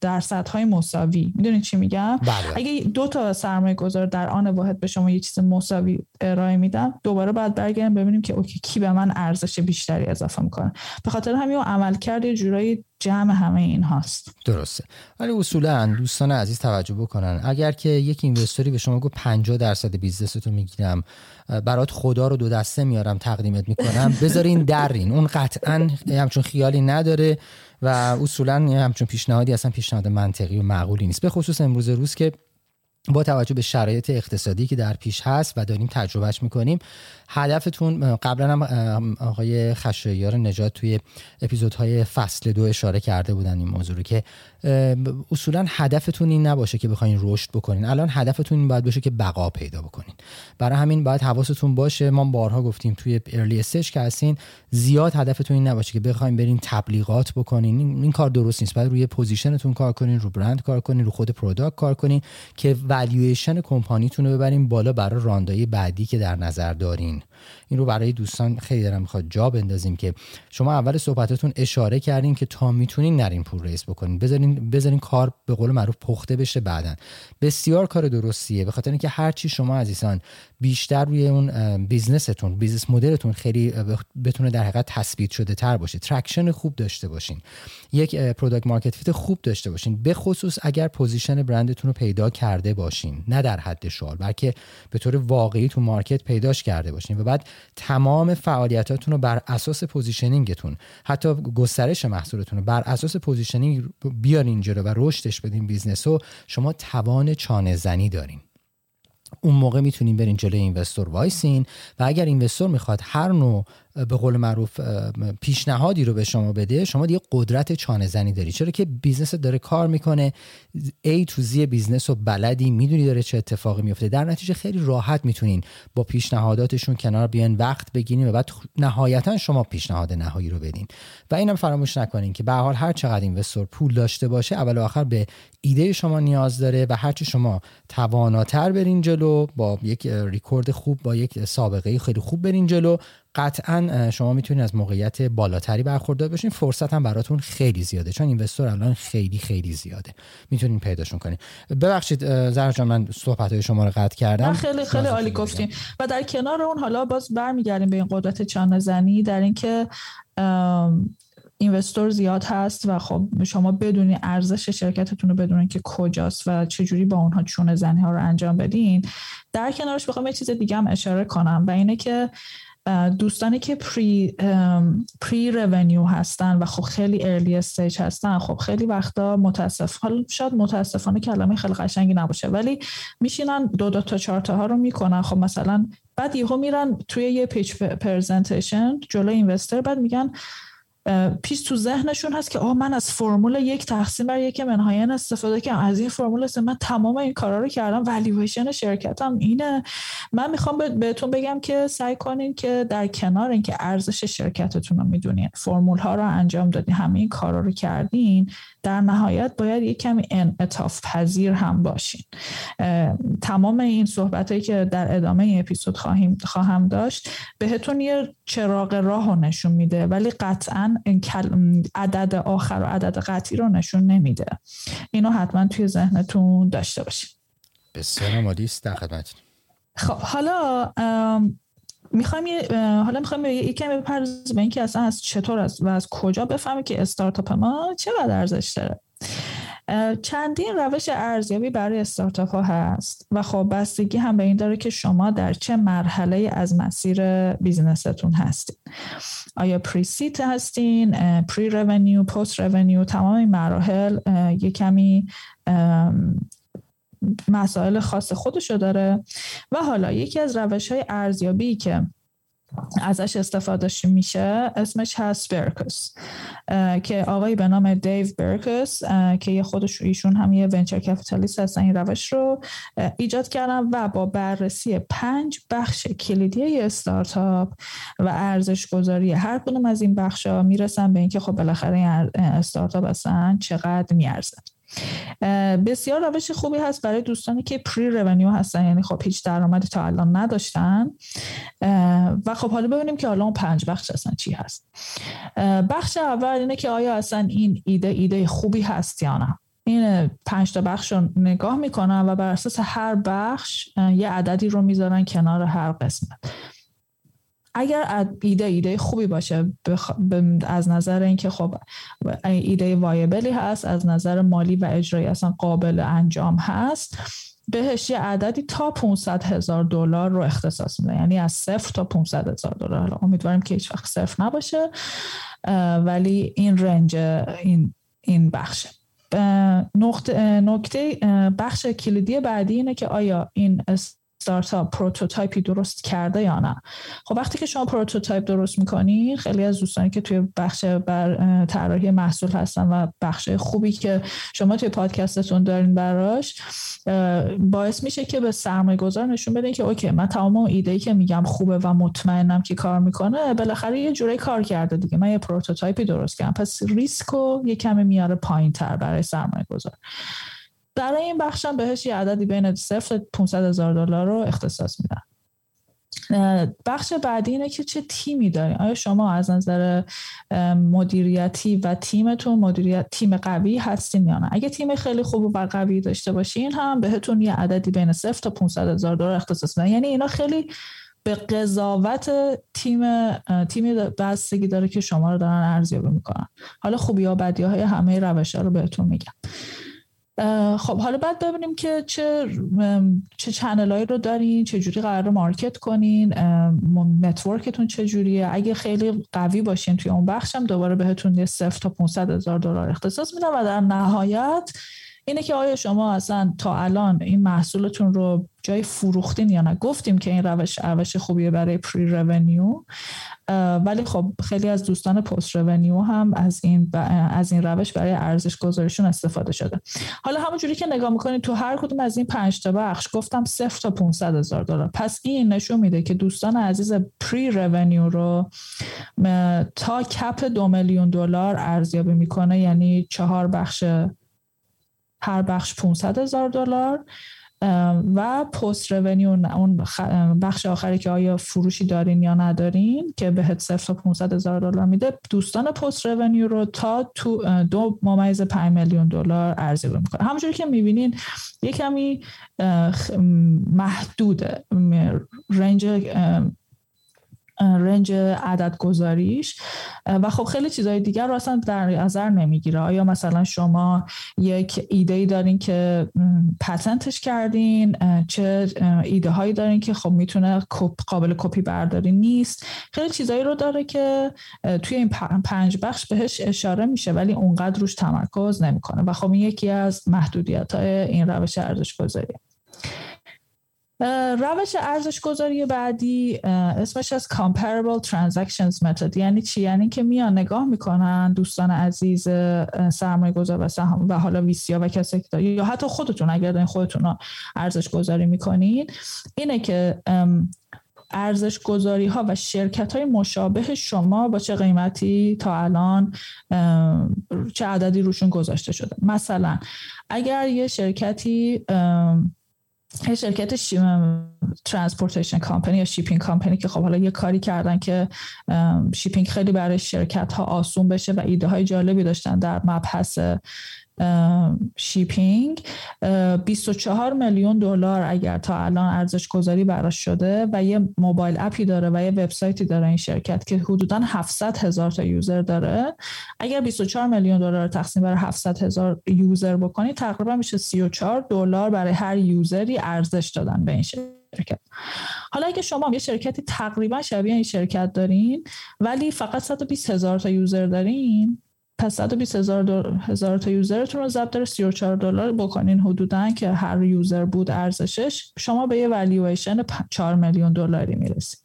درصدهای مساوی. میدونید چی میگم؟ بله. اگه دو تا سرمایه گذار در آن واحد به شما یه چیز مساوی ارائه میدم، دوباره باید برگردیم ببینیم که اوکی کی به من ارزش بیشتری اضافه میکنه. به خاطر همین عملکرد یه جورایی جمع همه این هاست. درسته. ولی اصولا دوستان عزیز توجه بکنن، اگر که یک اینوستوری به شما گفت 50% بیزنستو میگیرم برات، خدا رو دو دسته میارم تقدیمت میکنم، بذارین درین، اون قطعاً همچون خیالی نداره و اصولا همچون پیشنهادی اصلا پیشنهاد منطقی و معقولی نیست، به خصوص امروز روز که با توجه به شرایط اقتصادی که در پیش هست و داریم تجربهش میکنیم. هدفتون قبلا هم آقای خشایار نجات توی اپیزودهای فصل 2 اشاره کرده بودن این موضوع رو که اصولا هدفتون این نباشه که بخواین رشد بکنین، الان هدفتون این باید باشه که بقا پیدا بکنین. برای همین باید حواستون باشه، ما بارها گفتیم توی ارلی استیج که هستین زیاد هدفتون این نباشه که بخواین برین تبلیغات بکنین، این کار درست نیست. باید روی پوزیشنتون کار کنین، رو برند کار کنین، رو خود پروداکت کار کنین که والویشن کمپانیتون رو ببرین بالا برای راندای بعدی که در نظر دارین. این رو برای دوستان خیلی دارم میخواد جا بندازیم که شما اول صحبتتون اشاره کردین که تا میتونین نرین پول ریس بکنین، بذارین کار به قول معروف پخته بشه بعدن. بسیار کار درستیه، به خاطر اینکه هر چی شما عزیزان بیشتر روی اون بیزنستون، بیزنس مدلتون خیلی بتونه در حقیقت تثبیت شده تر باشه، تراکشن خوب داشته باشین، یک پروداکت مارکت فیت خوب داشته باشین، به خصوص اگر پوزیشن برندتون رو پیدا کرده باشین، نه در حد شعار بلکه به طور واقعی تو مارکت پیداش کرده باشین و بعد تمام فعالیتاتون رو بر اساس پوزیشنینگتون، حتی گسترش محصولتون رو بر اساس پوزیشنینگ بیارین جلو و رشدش بدین بیزنس رو. شما توان چانه زنی دارین، اون موقع میتونین برین جلوی اینوستور وایسین و اگر اینوستور میخواد هر نوع به قول معروف پیشنهادی رو به شما بده، شما دیگه قدرت چانه زنی داری، چرا که بیزنست داره کار میکنه، A to Z بیزنس رو بلدی، میدونی داره چه اتفاقی میفته، در نتیجه خیلی راحت میتونین با پیشنهاداتشون کنار بیان، وقت بگیرین و بعد نهایتا شما پیشنهاد نهایی رو بدین. و اینم فراموش نکنین که به هر حال هر چقدر اینوستور پول داشته باشه، اول و آخر به ایده شما نیاز داره و هرچی شما تواناتر برین جلو، با یک رکورد خوب، با یک سابقه خیلی خوب برین جلو، قطعا شما میتونید از موقعیت بالاتری برخوردار بشین. فرصت هم براتون خیلی زیاده چون اینوستور الان خیلی خیلی زیاده، میتونین پیداشون کنین. ببخشید زهرا جان من صحبت‌های شما رو قطع کردم. خیلی خیلی عالی گفتین. و در کنار اون حالا باز برمیگردیم به این قدرت چانه‌زنی، در اینکه اینوستور زیاد هست و خب شما بدونین ارزش شرکتتون رو، بدونین که کجاست و چجوری با اونها چونه زنی ها رو انجام بدین. در کنارش بخوام یه چیز دیگه هم اشاره کنم و اینه که دوستانی که پری رونیو هستن و خب خیلی ارلی استیج هستن، خب خیلی وقتا شاید متاسفانه کلمه خیلی قشنگی نباشه ولی میشینن دو تا چهار تا ها رو میکنن، خب مثلا بعد یهو میرن توی یه پیچ پرزنتیشن جلوی اینوستر، بعد میگن پیش تو ذهنشون هست که آه من از فرمول 1 / 1 منهاین استفاده کردم، از این فرمول است، من تمام این کارا رو کردم، والویشن شرکتم اینه. من میخوام بهتون بگم که سعی کنین که در کنار اینکه ارزش شرکتتون رو میدونین، فرمول ها رو انجام دادین، همه این کارا رو کردین، در نهایت باید یک کمی انعطاف پذیر هم باشین. تمام این صحبتایی که در ادامه این اپیزود خواهم داشت بهتون یه چراغ راهو نشون میده ولی قطعاً عدد آخر و عدد قطعی رو نشون نمیده. اینو حتما توی ذهنتون داشته باشین. بسیار مالی است در خدمتتون. خب حالا میخوایم یه کمی بپردازیم به اینکه اصلا از چطور و از کجا بفهمیم که استارتاپ ما چقدر ارزش داره. چندین روش ارزیابی برای استارتاپ ها هست و خب بستگی هم به این داره که شما در چه مرحله از مسیر بیزنستون هستید. آیا پری سید هستین، پری رونیو، پست رونیو، تمام این مراحل یک کمی مسائل خاص خودشو داره. و حالا یکی از روش‌های ارزیابی که ازش استفاده میشه اسمش هست برکوس، که آقایی به نام دیو برکوس که یه خودش ایشون هم یه ونچر کپیتالیست هستن این روش رو ایجاد کردن و با بررسی 5 بخش کلیدی استارتاپ و ارزش گذاری هر کدوم از این بخش‌ها میرسن به اینکه خب بالاخره این استارتاپ اصلا چقدر میارزه. بسیار روش خوبی هست برای دوستانی که پری رونیو هستن، یعنی خب هیچ درآمدی تا الان نداشتن و خب حالا ببینیم که الان 5 بخش اصلا چی هست. بخش اول اینه که آیا اصلا این ایده خوبی هست یا نه. این 5 بخش رو نگاه میکنن و بر اساس هر بخش یه عددی رو میذارن کنار هر قسمت. اگر ایده خوبی باشه از نظر اینکه خب ایده وایبلی هست، از نظر مالی و اجرایی اصلا قابل انجام هست، بهش یه عددی تا $500,000 رو اختصاص میده، یعنی از 0 تا $500,000. امیدواریم که هیچ وقت 0 نباشه، ولی این رنج این بخشه. نکته بخش کلیدی بعدی اینه که آیا این استارتاپ پروتوتایپی درست کرده یا نه. خب وقتی که شما پروتوتایپ درست میکنی، خیلی از دوستانی که توی بخش بر طراحی محصول هستن و بخش خوبی که شما توی پادکستتون دارین براش باعث میشه که به سرمایه‌گذار نشون بدین که اوکی من تمام اون ایده‌ای که میگم خوبه و مطمئنم که کار میکنه، بالاخره یه جوری کار کرده دیگه، من یه پروتوتایپی درست کردم. پس ریسکو یه کمی میاره پایین‌تر برای سرمایه‌گذار. برای این بخش هم بهش یه عددی بین 0 تا $500,000 رو اختصاص میدن. بخش بعدی اینه که چه تیمی دارین. آیا شما از نظر مدیریتی و تیمتون تیم قوی هستین یا نه. اگه تیم خیلی خوب و قوی داشته باشین هم بهتون یه عددی بین 0 تا $500,000 اختصاص میدن. یعنی اینا خیلی به قضاوت تیمی بستگی داره که شما رو دارن ارزیابی میکنن. حالا خوبی ها بدی های همه روش‌ها رو بهتون میگم. خب حالا بعد ببینیم که چه چنلایی رو دارین، چه جوری قراره مارکت کنین، نتورکتون چه جوریه. اگه خیلی قوی باشین توی اون بخش هم دوباره بهتون یه $0 تا $500,000 اختصاص میدم. و در نهایت اینه که آیا شما اصلا تا الان این محصولتون رو جای فروختین یا نه. گفتیم که این روش خوبیه برای پری رونیو، ولی خب خیلی از دوستان پست رونیو هم از این روش برای ارزش گذاریشون استفاده شده. حالا همونجوری که نگاه میکنید تو هر کدوم از این 5 بخش گفتم $0 تا $500,000. پس این نشون میده که دوستان عزیز پری رونیو رو تا کپ $2 میلیون ارزیابی میکنه، یعنی 4 بخش هر بخش $500,000، و پست رونیو اون بخش آخری که آیا فروشی دارین یا ندارین که بهت $0 تا $500,000 میده. دوستان پست رونیو رو تا $2.5 میلیون ارزیابی میکنه. همونجوری که میبینین یه کمی محدوده رنج عدد گذاریش و خب خیلی چیزهای دیگر رو اصلا در نظر نمیگیره. آیا مثلا شما یک ایده‌ای دارین که پتنتش کردین، چه ایده هایی دارین که خب میتونه قابل کپی برداری نیست. خیلی چیزایی رو داره که توی این 5 بخش بهش اشاره میشه ولی اونقدر روش تمرکز نمیکنه و خب این یکی از محدودیت‌های این روش ارزش گذاریه. روش ارزش گذاری بعدی اسمش از comparable transactions method. یعنی چی؟ یعنی که میان نگاه میکنن دوستان عزیز سرمایه گذار و سهام و حالا ویسیا و کسی که یا حتی خودتون اگر دارین خودتون رو ارزش گذاری میکنین، اینه که ارزش گذاری ها و شرکت های مشابه شما با چه قیمتی تا الان چه عددی روشون گذاشته شده. مثلا اگر یه شرکت ترانسپورتیشن کامپنی یا شیپینگ کامپنی که خب حالا یه کاری کردن که شیپینگ خیلی برای شرکت ها آسون بشه و ایده های جالبی داشتن در مبحث شیپینگ $24 میلیون اگر تا الان ارزش گذاری براش شده و یه موبایل اپی داره و یه وبسایتی داره این شرکت که حدوداً 700,000 تا یوزر داره. اگر $24 میلیون تقسیم بر 700,000 یوزر بکنی تقریبا میشه $34 برای هر یوزری ارزش دادن به این شرکت. حالا اگه شما هم یه شرکتی تقریبا شبیه این شرکت دارین ولی فقط 120,000 تا یوزر دارین، پس 120,000 تا یوزرتون رو ضرب در $34 بکنین حدوداً که هر یوزر بود ارزشش، شما به یه والویشن $4 میلیون میرسید.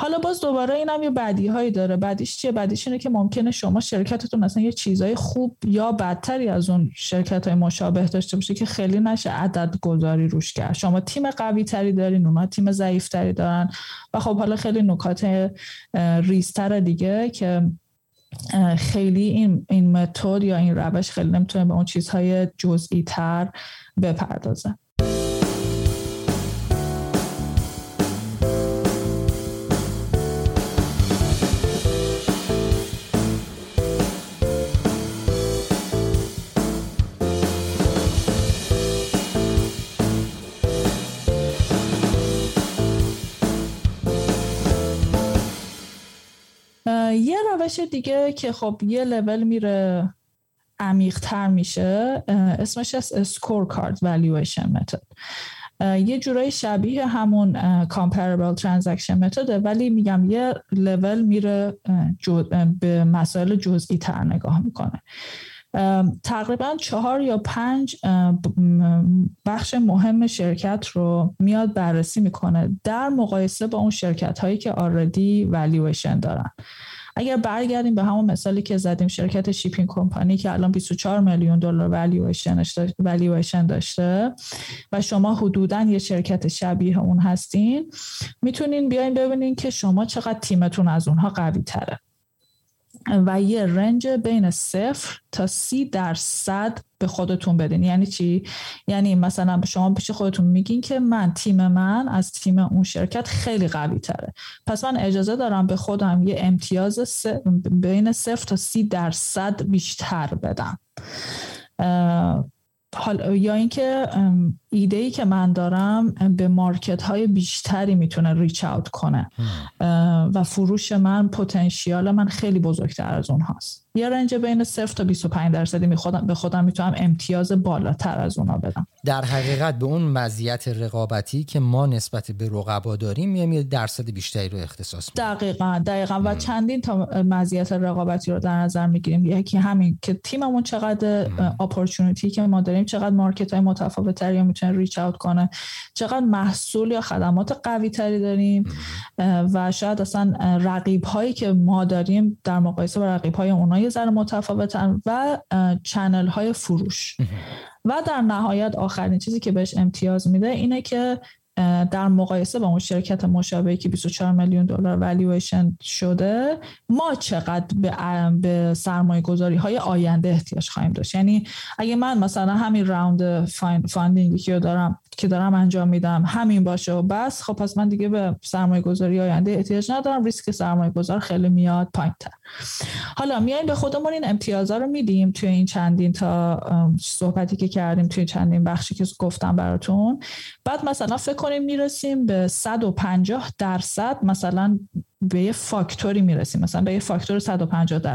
حالا باز دوباره این هم یه بدیهایی داره. بدیش چیه؟ بدیش اینه که ممکنه شما شرکتتون مثلا یه چیزای خوب یا بدتری از اون شرکت‌های مشابه داشته باشه که خیلی نشه عدد گذاری روش کرد. شما تیم قوی تری دارین، اونا تیم ضعیف تری دارن و خب حالا خیلی نکات ریزتر دیگه که خیلی این متد یا این روش خیلی نمیتونه به اون چیزهای جزئی تر بپردازه. یه روش دیگه که خب یه لول میره عمیق‌تر میشه، اسمش از scorecard valuation method. یه جورای شبیه همون comparable transaction method ولی میگم یه لول میره به مسائل جزئی تر نگاه میکنه. تقریبا 4 یا 5 بخش مهم شرکت رو میاد بررسی میکنه در مقایسه با اون شرکت هایی که آردی والویشن دارن. اگر برگردیم به همون مثالی که زدیم، شرکت شیپینگ کمپانی که الان $24 میلیون والویشن داشته و شما حدوداً یه شرکت شبیه اون هستین، میتونین بیاین ببینین که شما چقدر تیمتون از اونها قوی تره و یه رنج بین 0% تا 30% به خودتون بدین. یعنی چی؟ یعنی مثلا شما پیش خودتون میگین که تیم من از تیم اون شرکت خیلی قوی تره، پس من اجازه دارم به خودم یه امتیاز بین 0% تا 30% بیشتر بدم. یا اینکه ایده‌ای که من دارم به مارکت‌های بیشتری میتونه ریچ اوت کنه و فروش من، پتانسیال من خیلی بزرگتر از اونهاست. یه رنج بین 0% تا 25% به خودم میتونم امتیاز بالاتر از اونها بدم. در حقیقت به اون مزیت رقابتی که ما نسبت به رقبا داریم یه درصد بیشتری رو اختصاص میدیم. دقیقاً. و چندین تا مزیت رقابتی رو در نظر میگیریم. یکی همین که تیممون چقدر اپورتونیتی که ما داریم، چقدر مارکت‌های متفاوت‌تر یا میتونه ریچ اوت کنه، چقدر محصول یا خدمات قوی تری داریم و شاید اصلا رقیب‌هایی که ما داریم در مقایسه با رقیب‌های اونها زر متفاوتن و چنل های فروش. و در نهایت آخرین چیزی که بهش امتیاز میده اینه که در مقایسه با اون شرکت مشابهی که $24 میلیون والویشن شده، ما چقدر به سرمایه گذاری های آینده احتیاج خواهیم داشت. یعنی اگه من مثلا همین راوند فاندینگی که دارم انجام میدم همین باشه و بس، خب پس من دیگه به سرمایه گذاری آینده احتیاج ندارم، ریسک سرمایه گذار خیلی میاد پایین تر. حالا میایم به خودمون این امتیازها رو میدیم توی این چندین تا صحبتی که کردیم، توی چندین بخشی که گفتم براتون. بعد مثلا فکر کنیم میرسیم به 150% مثلا به یه فاکتوری میرسیم، مثلا به یه فاکتور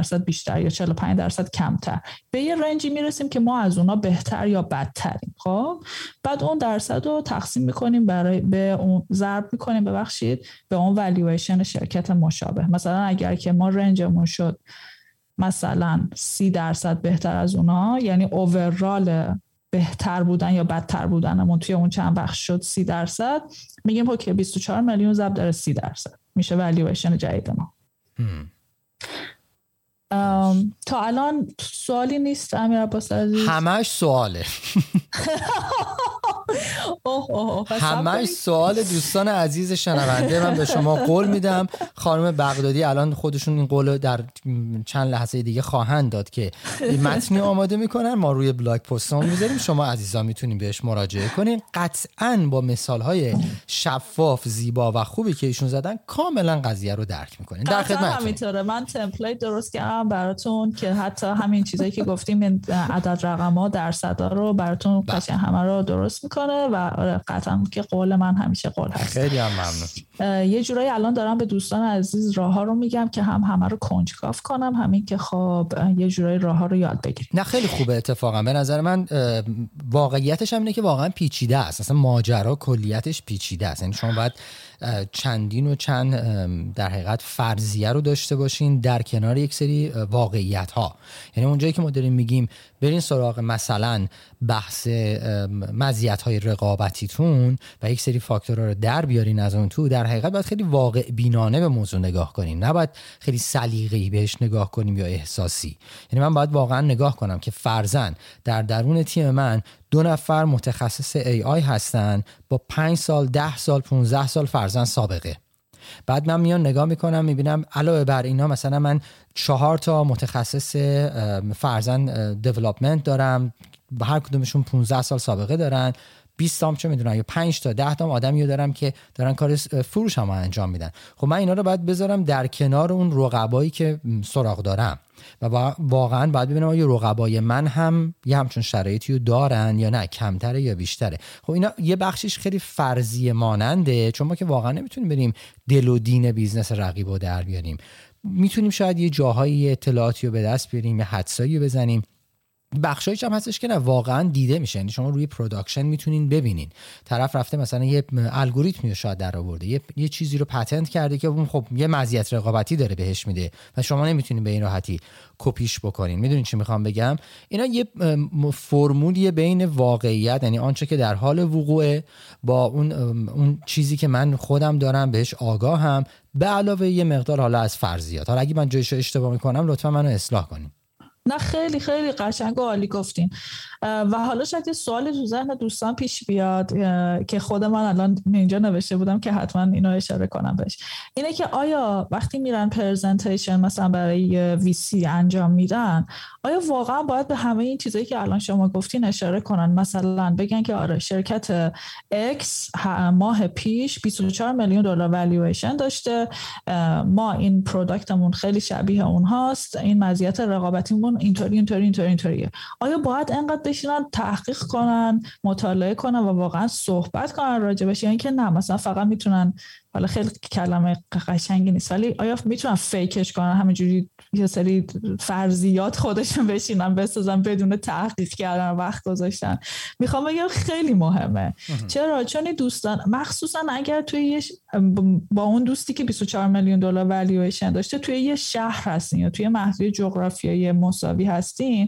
150% بیشتر یا 45% کمتر، به یه رنجی میرسیم که ما از اونا بهتر یا بدتریم. خب بعد اون درصد رو تقسیم میکنیم به اون والویشن شرکت مشابه. مثلا اگر که ما رنجمون شد مثلا 30% بهتر از اونا، یعنی اوورال بهتر بودن یا بدتر بودنمون توی اون چند بخش شد 30%، میگیم اوکی 24 میلیون ضرب در 30% میشه والویشن جدید ما. تا الان سوالی نیست امیر عباس عزیز؟ همش سواله. همش سوال دوستان عزیز شنونده. من به شما قول میدم خانم بغدادی الان خودشون این قول در چند لحظه دیگه خواهند داد که متنی آماده میکنن، ما روی بلاگ پستمون میذاریم، شما عزیزان میتونید بهش مراجعه کنین. قطعاً با مثالهای شفاف، زیبا و خوبی که ایشون زدن کاملا قضیه رو درک میکنین. در خدمتتون. من تمپلیت درست کردم براتون که حتی همین چیزایی که گفتیم، عدد رقم‌ها، درصدا رو براتون قشنگ همه رو درست میکنه و قطعاً که قول من همیشه قول هست. خیلی هم ممنون. یه جورایی الان دارم به دوستان عزیز راه‌ها رو میگم که هم همه رو کنجکاو کنم، همین که خب یه جورایی راه‌ها رو یاد بگیرید. نه خیلی خوبه اتفاقا. به نظر من واقعیتش هم اینه که واقعاً پیچیده است. اصلا ماجرا کلیتش پیچیده است. یعنی شما باید چندین و چند در حقیقت فرضیه رو داشته باشین در کنار یک سری واقعیت ها. یعنی اونجایی که ما داریم میگیم برین سراغ مثلا بحث مزیت های رقابتیتون و یک سری فاکتورها رو در بیارین از اون تو، در حقیقت باید خیلی واقع بینانه به موضوع نگاه کنین، نباید خیلی سلیقه‌ای بهش نگاه کنیم یا احساسی. یعنی من باید واقعا نگاه کنم که فرضاً در درون تیم من 2 نفر متخصص AI هستن با 5 سال، 10 سال، 15 سال فرضاً سابقه. بعد من میان نگاه میکنم میبینم علاوه بر اینا مثلا من 4 تا متخصص فرضاً دیولپمنت دارم، هر کدومشون 15 سال سابقه دارن، 20 تام چه میدونن یا 5 تا 10 تام آدمیو دارم که دارن کار فروش هم انجام میدن. خب من اینا رو باید بذارم در کنار اون رقبایی که سراغ دارم و واقعا باید ببینم آیا رقبای من هم یه همچون شرایطی رو دارن یا نه، کمتره یا بیشتره. خب اینا یه بخشش خیلی فرضی ماننده، چون ما که واقعا نمیتونیم بریم دل و دین بیزنس رقیب رو در بیاریم. میتونیم شاید یه جاهایی اطلاعاتی رو به دست بیاریم، یه حدسایی بزنیم. بخشایش هم هستش که نه واقعا دیده میشه. یعنی شما روی پروداکشن میتونین ببینین طرف رفته مثلا یه الگوریتمی رو شاید در آورده، یه چیزی رو پتنت کرده که خب یه مزیت رقابتی داره بهش میده و شما نمیتونین به این راحتی کپیش بکنین. میدونین چی میخوام بگم؟ اینا یه فرمولی بین واقعیت، یعنی آنچه که در حال وقوعه، با اون چیزی که من خودم دارم بهش آگاهم، به علاوه یه مقدار حالا از فرضیات. حالا اگه من جایش اشتباه میکنم لطفا منو اصلاح کنین. نه خیلی خیلی قشنگ و عالی گفتین. و حالا شاید یه سوال تو ذهن دوستان پیش بیاد که خود من الان اینجا نوشته بودم که حتما اینو اشاره کنم بهش، اینه که آیا وقتی میرن پرزنتیشن مثلا برای ویسی انجام میدن، آیا واقعا باید به همه این چیزایی که الان شما گفتین اشاره کنن؟ مثلا بگن که آره شرکت X ماه پیش 24 میلیون دلار والویشن داشته، ما این پروداکتمون خیلی شبیه اونهاست، این مزیت رقابتیمون اینطوریه. آیا باید انقدر بشینن تحقیق کنن، مطالعه کنن و واقعا صحبت کنن راجبش، یا یعنی که نه مثلا فقط میتونن، حالا خیلی کلمه قشنگی نیست ولی آیا میتونن فیکش کنن، همینجوری یه سری فرضیات خودشون بشینن بسازن بدون تحقیق کردن و وقت گذاشتن؟ میخوام بگم خیلی مهمه. چرا؟ چون دوستان مخصوصا اگر توی یه با اون دوستی که 24 میلیون دلار والویشن داشته توی یه شهر هستین یا توی محدوده جغرافیایی مساوی هستین،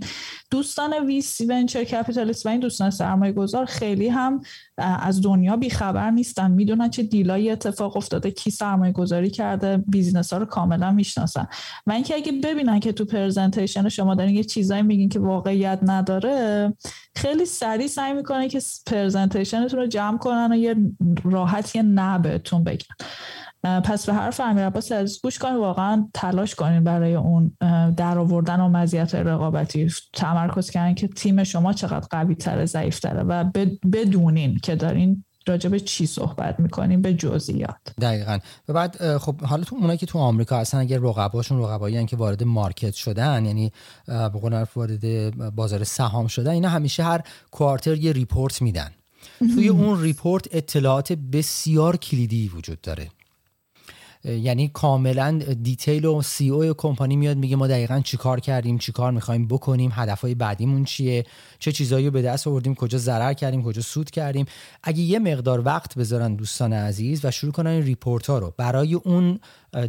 دوستان ویسی، ونچر کپیتالیست و این دوستان سرمایه‌گذار خیلی هم از دنیا بیخبر نیستن، میدونن چه دیلایی اتفاق افتاده، کی سرمایه گذاری کرده، بیزینس ها رو کاملا میشناسن. و اینکه اگه ببینن که تو پرزنتیشن شما دارین یه چیزایی میگین که واقعیت نداره، خیلی سریع سعی میکنن که پرزنتیشنتون رو جمع کنن و یه راحتی نه بهتون بگن. پس به حرف امیرعباس عزیز گوش کنین، واقعا تلاش کنین برای اون در آوردن و مزیت رقابتی، تمرکز کنین که تیم شما چقدر قوی تره، ضعیف تره و بدونین که دارین راجب چی صحبت میکنیم به جزئیات. دقیقاً. و بعد خب حالا تو اونایی که تو آمریکا هستن، اگر رقباشون رقبایی ان که وارد مارکت شدن، یعنی به قول معروف وارد بازار سهام شدن، اینا همیشه هر کوارتر یه ریپورت میدن. توی اون ریپورت اطلاعات بسیار کلیدی وجود داره. یعنی کاملا دیتیل و سی او کمپانی میاد میگه ما دقیقاً چی کار کردیم، چی کار می‌خوایم بکنیم، هدف‌های بعدیمون چیه، چه چیزایی رو به دست آوردیم، کجا ضرر کردیم، کجا سود کردیم. اگه یه مقدار وقت بذارن دوستان عزیز و شروع کنن این ریپورت‌ها رو برای اون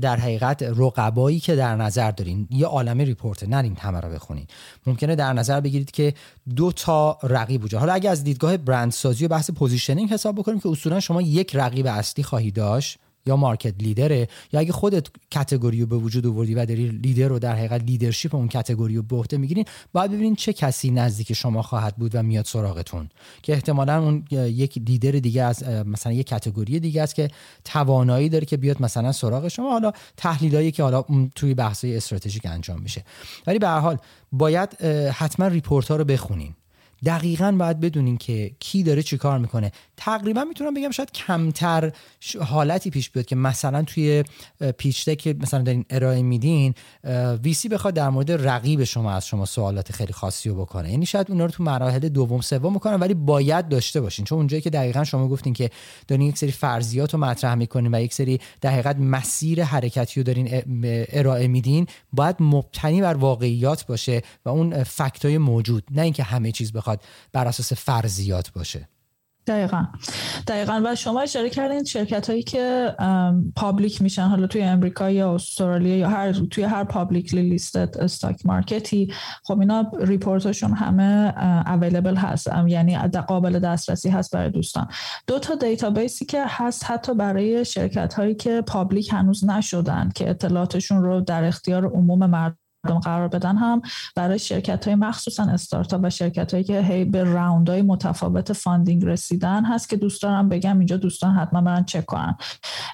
در حقیقت رقبایی که در نظر دارین، یه عالمه ریپورت نرین همه رو بخونین. ممکنه در نظر بگیرید که 2 تا رقیب وجود. حالا اگه از دیدگاه برندسازی و بحث پوزیشنینگ حساب بکنیم که اصولا شما یک رقیب اصلی خواهید داشت، یا مارکت لیدره، یا اگه خودت کاتگوری رو به وجود آوردی و داری لیدر رو در حقیقت لیدرشپ اون کاتگوری رو به عهده میگیرین، باید ببینین چه کسی نزدیک شما خواهد بود و میاد سراغتون که احتمالاً اون یک لیدر دیگه از مثلا یک کاتگوری دیگه است که توانایی داره که بیاد مثلا سراغ شما. حالا تحلیلایی که حالا توی بحث‌های استراتژیک انجام میشه، ولی به هر حال باید حتما ریپورت‌ها رو بخونین. دقیقاً باید بدونین که کی داره چی کار میکنه. تقریبا میتونم بگم شاید کمتر حالتی پیش بیاد که مثلا توی پیچ دک که مثلا دارین ارائه میدین ویسی بخواد در مورد رقیب شما از شما سوالات خیلی خاصی رو بکنه. یعنی شاید اونا رو تو مراحل دوم سوم میکنن، ولی باید داشته باشین، چون اونجایی که دقیقاً شما گفتین که دارین یک سری فرضیات رو مطرح میکنین و یک سری در حقیقت مسیر حرکتی رو دارین ارائه میدین، باید مبتنی بر واقعیات باشه و اون فکتای موجود، نه اینکه همه چیز بخواد بر اساس فرضیات باشه. دقیقاً. و شما اشاره کردین شرکت هایی که پابلیک میشن، حالا توی امریکا یا استرالیا یا توی هر پابلیک لیستد استاک مارکتی، خب اینا ریپورتاشون همه اویلیبل هست، یعنی قابل دسترسی هست برای دوستان. دو تا دیتابیسی که هست حتی برای شرکت هایی که پابلیک هنوز نشدن که اطلاعاتشون رو در اختیار عموم مردم قرار بدن، هم برای شرکت‌های مخصوصاً استارتاپ و شرکت‌هایی که هی به راوند‌های متفاوت فاندینگ رسیدن هست که دوست دارم بگم اینجا دوستان حتما برن چک کنن.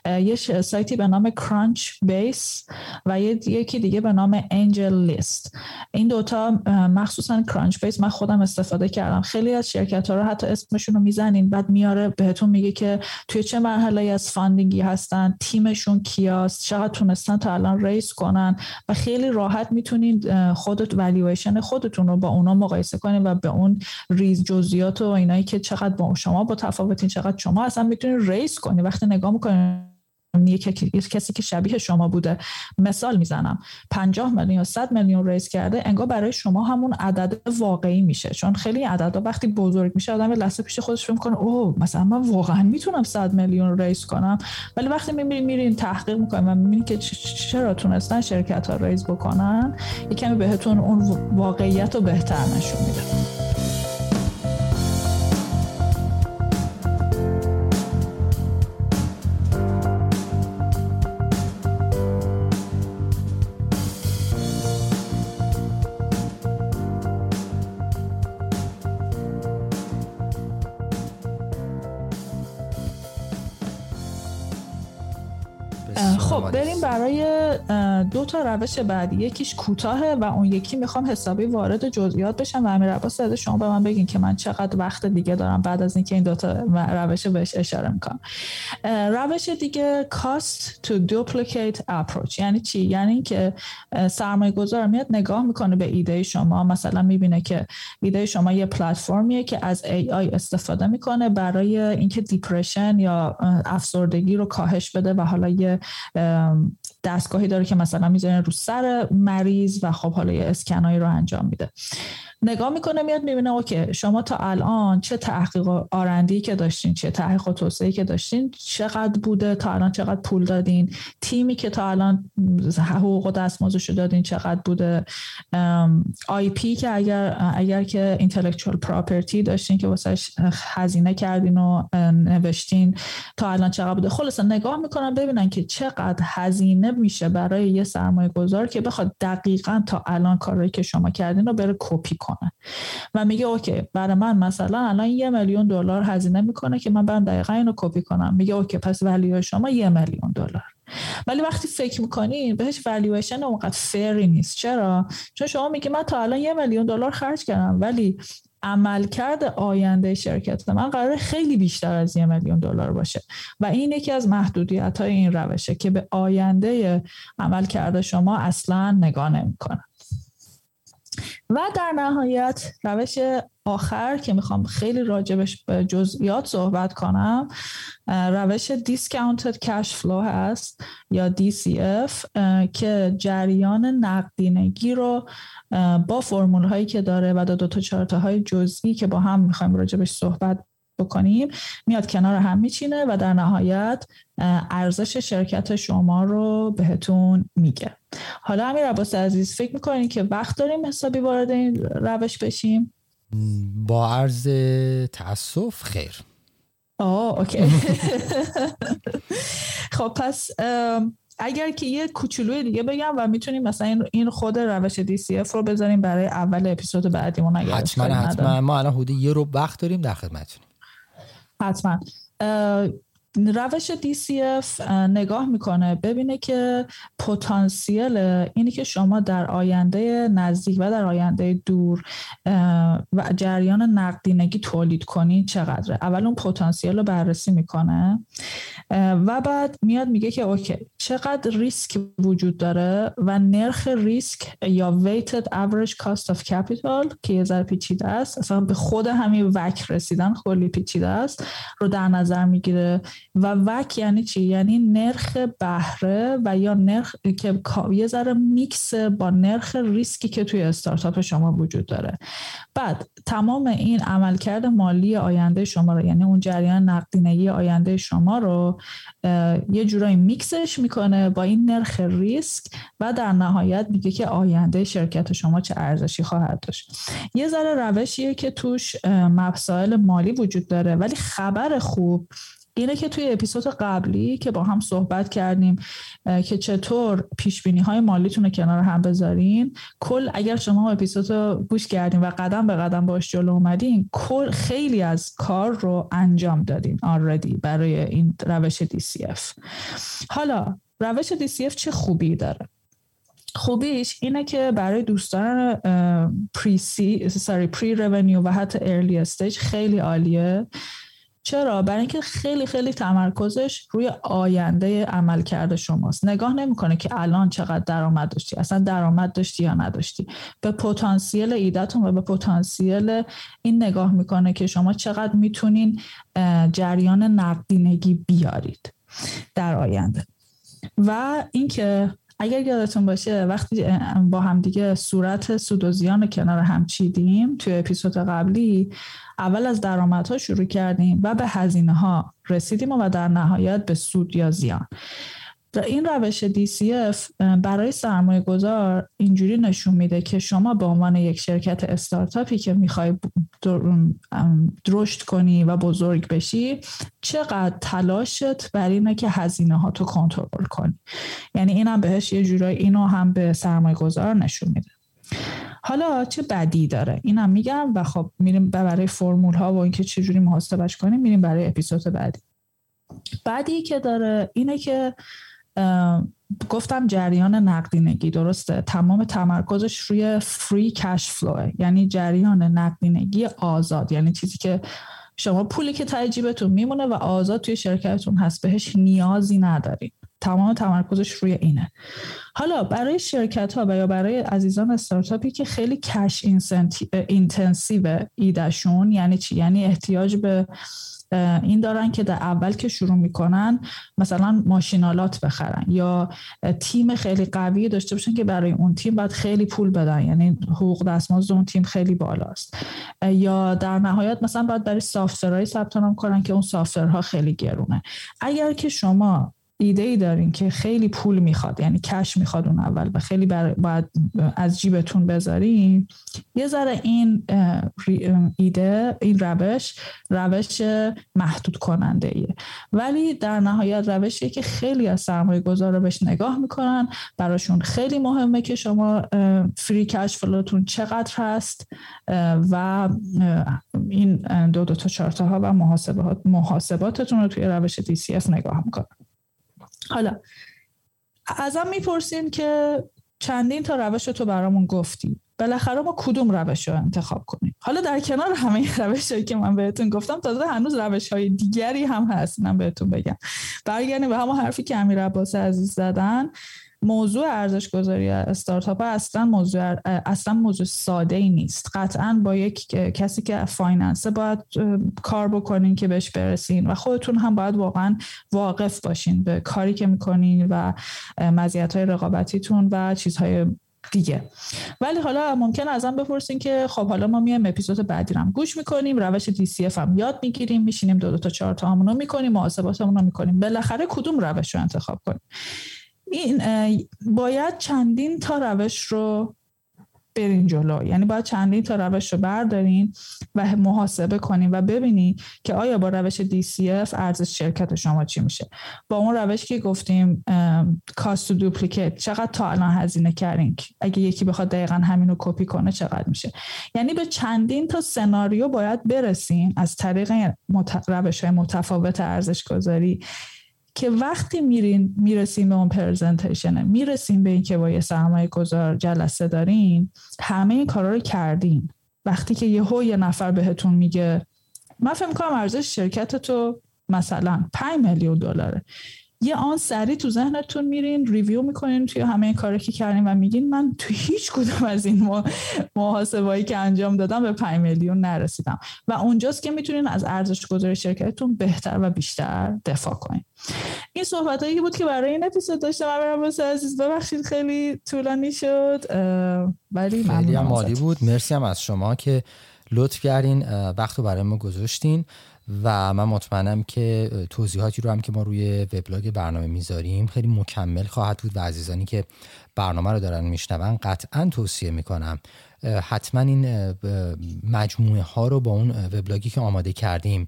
یه سایتی به نام Crunchbase و یکی دیگه به نام AngelList. این دوتا مخصوصاً Crunchbase من خودم استفاده کردم. خیلی از شرکت‌ها رو حتی اسمشون رو میزنین بعد میاره بهتون میگه که توی چه مرحله‌ای از فاندینگی هستن، تیمشون کیاست، چقدر تونستن تا الان ریس کنن و خیلی راحت میتونید خودت والویشن خودتون رو با اونا مقایسه کنید و به اون ریز جزئیات و اینایی که چقدر با شما متفاوتین، چقدر شما اصلا میتونید ریس کنید. وقتی نگاه میکنید یک کسی که شبیه شما بوده، مثال میزنم 50 میلیون یا 100 میلیون ریس کرده، انگار برای شما همون عدد واقعی میشه، چون خیلی عددا وقتی بزرگ میشه آدم لحظه پیش خودش فکر میکنه اوه مثلا من واقعا میتونم 100 میلیون ریس کنم، ولی وقتی میرین تحقیق میکنین و میبینین که چرا تونستن شرکت ها ریس بکنن، یکم بهتون اون واقعیت رو بهتر نشون میده. برای دو تا روش بعدی، یکیش کوتاهه و اون یکی میخوام حسابی وارد جزئیات بشم و امیر عباس صادق شما به من بگین که من چقدر وقت دیگه دارم بعد از اینکه این دو تا روش بهش اشاره میکنم. روش دیگه cost to duplicate approach یعنی چی؟ یعنی اینکه سرمایه‌گذار میاد نگاه میکنه به ایده شما، مثلا میبینه که ایده شما یه پلتفرمیه که از AI استفاده میکنه برای اینکه دیپرشن یا افسردگی رو کاهش بده و حالا یه دستگاهی داره که مثلا میذارن رو سر مریض و خب حالا یه اسکنایی رو انجام میده. نگاه میکنه میاد میبینه اوکی شما تا الان چه تحقیق آرندی که داشتین، چه تحقیق و توسعه‌ای که داشتین چقدر بوده، تا الان چقدر پول دادین، تیمی که تا الان حقوق و دستمزدش رو دادین چقدر بوده، آی پی که اگر که اینتלקچوال پراپرتی داشتین که واسش خزینه کردین و نوشتین تا الان چقدر بوده. خلاصه نگاه میکنن ببینن که چقدر هزینه میشه برای یه سرمایه‌گذار که بخواد دقیقاً تا الان کارهایی که شما کردین رو بره کپی کنه و میگه اوکی برای من مثلا الان $1,000,000 هزینه میکنه که من برم دقیقاً اینو کپی کنم، میگه اوکی پس ولیوی شما $1,000,000. ولی وقتی فکر میکنین بهش ولیویشن اونقدر فری نیست. چرا؟ چون شما میگه من تا الان $1,000,000 خرج کردم ولی عملکرد آینده شرکت من قراره خیلی بیشتر از $1,000,000 باشه و این یکی از محدودیت‌های این روشه که به آینده عملکرد شما اصلاً نگاه نمی‌کنه. و در نهایت روش آخر که میخوام خیلی راجبش به جزئیات صحبت کنم، روش Discounted Cash Flow هست یا DCF که جریان نقدینگی رو با فرمول هایی که داره و دو تا چارت های جزئی که با هم میخوایم راجبش صحبت بکنیم میاد کنار هم میچینه و در نهایت ارزش شرکت شما رو بهتون میگه. حالا امیر عباس عزیز فکر میکنین که وقت داریم حسابی وارد این روش بشیم؟ با عرض تأسف خیر. اوکی خب پس اگر که یه کوچولوی دیگه بگم و میتونیم مثلا این خود روش DCF رو بذاریم برای اول اپیزود بعدیمون. اگر حتما ما الان حدود یه رو وقت داریم در خدمتتونیم. حتما روش DCF نگاه میکنه ببینه که پتانسیل اینی که شما در آینده نزدیک و در آینده دور و جریان نقدینگی تولید کنی چقدره. اول اون پتانسیل رو بررسی میکنه و بعد میاد میگه که اوکی چقدر ریسک وجود داره و نرخ ریسک یا weighted average cost of capital که یه ذره پیچیده است، اصلا به خود همین وک رسیدن خیلی پیچیده است، رو در نظر میگیره. و وک یعنی چی؟ یعنی نرخ بهره و یا نرخ که یه ذره میکس با نرخ ریسکی که توی استارتاپ شما وجود داره. بعد تمام این عملکرد مالی آینده شما رو، یعنی اون جریان نقدینگی آینده شما رو یه جورایی میکسش میکنه با این نرخ ریسک و در نهایت میگه که آینده شرکت شما چه ارزشی خواهد داشت. یه ذره روشیه که توش مسائل مالی وجود داره، ولی خبر خوب اینه که توی اپیزود قبلی که با هم صحبت کردیم که چطور پیشبینی‌های مالیتون رو کنار هم بذارین، کل اگر شما اپیزود رو گوش کردین و قدم به قدم باش جلو اومدین، کل خیلی از کار رو انجام دادین already برای این روش DCF. حالا روش DCF چه خوبی داره؟ خوبیش اینه که برای دوستان پری رونیو و حتی ارلی استیج خیلی عالیه. چرا؟ برای اینکه خیلی خیلی تمرکزش روی آینده عملکرد شماست. نگاه نمیکنه که الان چقدر درآمد داشتی، اصلا درآمد داشتی یا نداشتی. به پتانسیل ایده‌تون و به پتانسیل این نگاه میکنه که شما چقدر میتونین جریان نقدینگی بیارید در آینده. و اینکه اگر یادتون باشه وقتی با هم دیگه صورت سود و زیان کنار هم چیدیم توی اپیزود قبلی، اول از درآمدها شروع کردیم و به هزینه ها رسیدیم و در نهایت به سود یا زیان. این روش DCF برای سرمایه گذار اینجوری نشون میده که شما به عنوان یک شرکت استارتاپی که میخوای درشت کنی و بزرگ بشی چقدر تلاشت برای اینه که هزینه ها تو کنترل کنی. یعنی اینم بهش یه جورایی اینو هم به سرمایه گذار نشون میده. حالا چه بدی داره اینم میگم و خب میریم برای فرمول ها و اینکه چجوری محاسبش کنیم، میریم برای اپیزود بعدی. بدی که داره اینه که گفتم جریان نقدینگی درسته، تمام تمرکزش روی فری کش فلوه، یعنی جریان نقدینگی آزاد، یعنی چیزی که شما پولی که ته جیبتون میمونه و آزاد توی شرکتتون هست، بهش نیازی ندارید. تمام تمرکزش روی اینه. حالا برای شرکت ها و یا برای عزیزان استارتاپی که خیلی کش اینتنسیو ایدهشون، یعنی چی؟ یعنی احتیاج به این دارن که در اول که شروع میکنن مثلا ماشینالات بخرن یا تیم خیلی قوی داشته باشن که برای اون تیم باید خیلی پول بدن، یعنی حقوق دستمزد اون تیم خیلی بالاست، یا در نهایت مثلا باید برای سافتورهای ثبت نام کنن که اون سافتورها خیلی گرونه. اگر که شما ایده‌ای دارین که خیلی پول میخواد، یعنی کش میخواد اون اول و خیلی باید از جیبتون بذارین، یه ذره این ایده، این روش محدود کننده ایه. ولی در نهایت روشیه که خیلی از سرمایه گذارا بهش نگاه میکنن، براشون خیلی مهمه که شما فری کش فلوتون چقدر هست و این دو تا چارتا ها و محاسباتتون رو توی روش DCF نگاه میکنن. حالا ازم میپرسین که چندین تا روش رو تو برامون گفتی، بالاخره ما کدوم روش رو انتخاب کنیم؟ حالا در کنار همه روش هایی که من بهتون گفتم، تازه هنوز روش های دیگری هم هست، من بهتون بگم. برگردیم به همون حرفی که امیر عباس عزیز زدن، موضوع ارزش گذاری استارتاپ ها اصلا موضوع ساده ای نیست. قطعاً با یک کسی که فایننسه باید کار بکنین که بهش برسین و خودتون هم باید واقعاً واقف باشین به کاری که میکنین و مزیت‌های رقابتیتون و چیزهای دیگه. ولی حالا ممکنه ازم بپرسین که خب حالا ما میایم اپیزود بعدی رو هم گوش میکنیم، روش DCF هم یاد میگیریم، میشینیم 2 تا 4 تا همونو میکنیم، محاسباتمون رو میکنیم، بالاخره کدوم روش رو انتخاب کنیم؟ این باید چندین تا روش رو برین جلو. یعنی باید چندین تا روش رو بردارین و محاسبه کنین و ببینین که آیا با روش DCF ارزش شرکت شما چی میشه. با اون روش که گفتیم cost to duplicate چقدر تا الان هزینه کردین، اگه یکی بخواد دقیقاً همین رو کپی کنه چقدر میشه. یعنی به چندین تا سناریو باید برسین از طریق روش‌های متفاوت ارزش گذاری که وقتی میرسیم به اون پرزنتیشن، میرسیم به این که با یه سرمایه گذار جلسه دارین، همه این کارا رو کردین. وقتی که یه نفر بهتون میگه من فکر می‌کنم ارزش شرکت تو مثلا 5 میلیون دلاره، یه آن سری تو ذهنتون میرین ریویو میکنین توی همه این کارا که کردین و میگین من تو هیچ کدوم از این محاسبایی که انجام دادم به 5 میلیون نرسیدم. و اونجاست که میتونین از ارزش گذاری شرکتتون بهتر و بیشتر دفاع کنین. این صحبتایی بود که برای این اپیزود داشتم. امیر عباس عزیز ببخشید خیلی طولانی شد، ولی خیلی هم عالی بود. مرسی هم از شما که لطف کردین، وقت رو برای ما گذاشتین و من مطمئنم که توضیحاتی رو هم که ما روی وبلاگ برنامه میذاریم خیلی مکمل خواهد بود و عزیزانی که برنامه رو دارن میشنون قطعا توصیه میکنم حتما این مجموعه ها رو با اون وبلاگی که آماده کردیم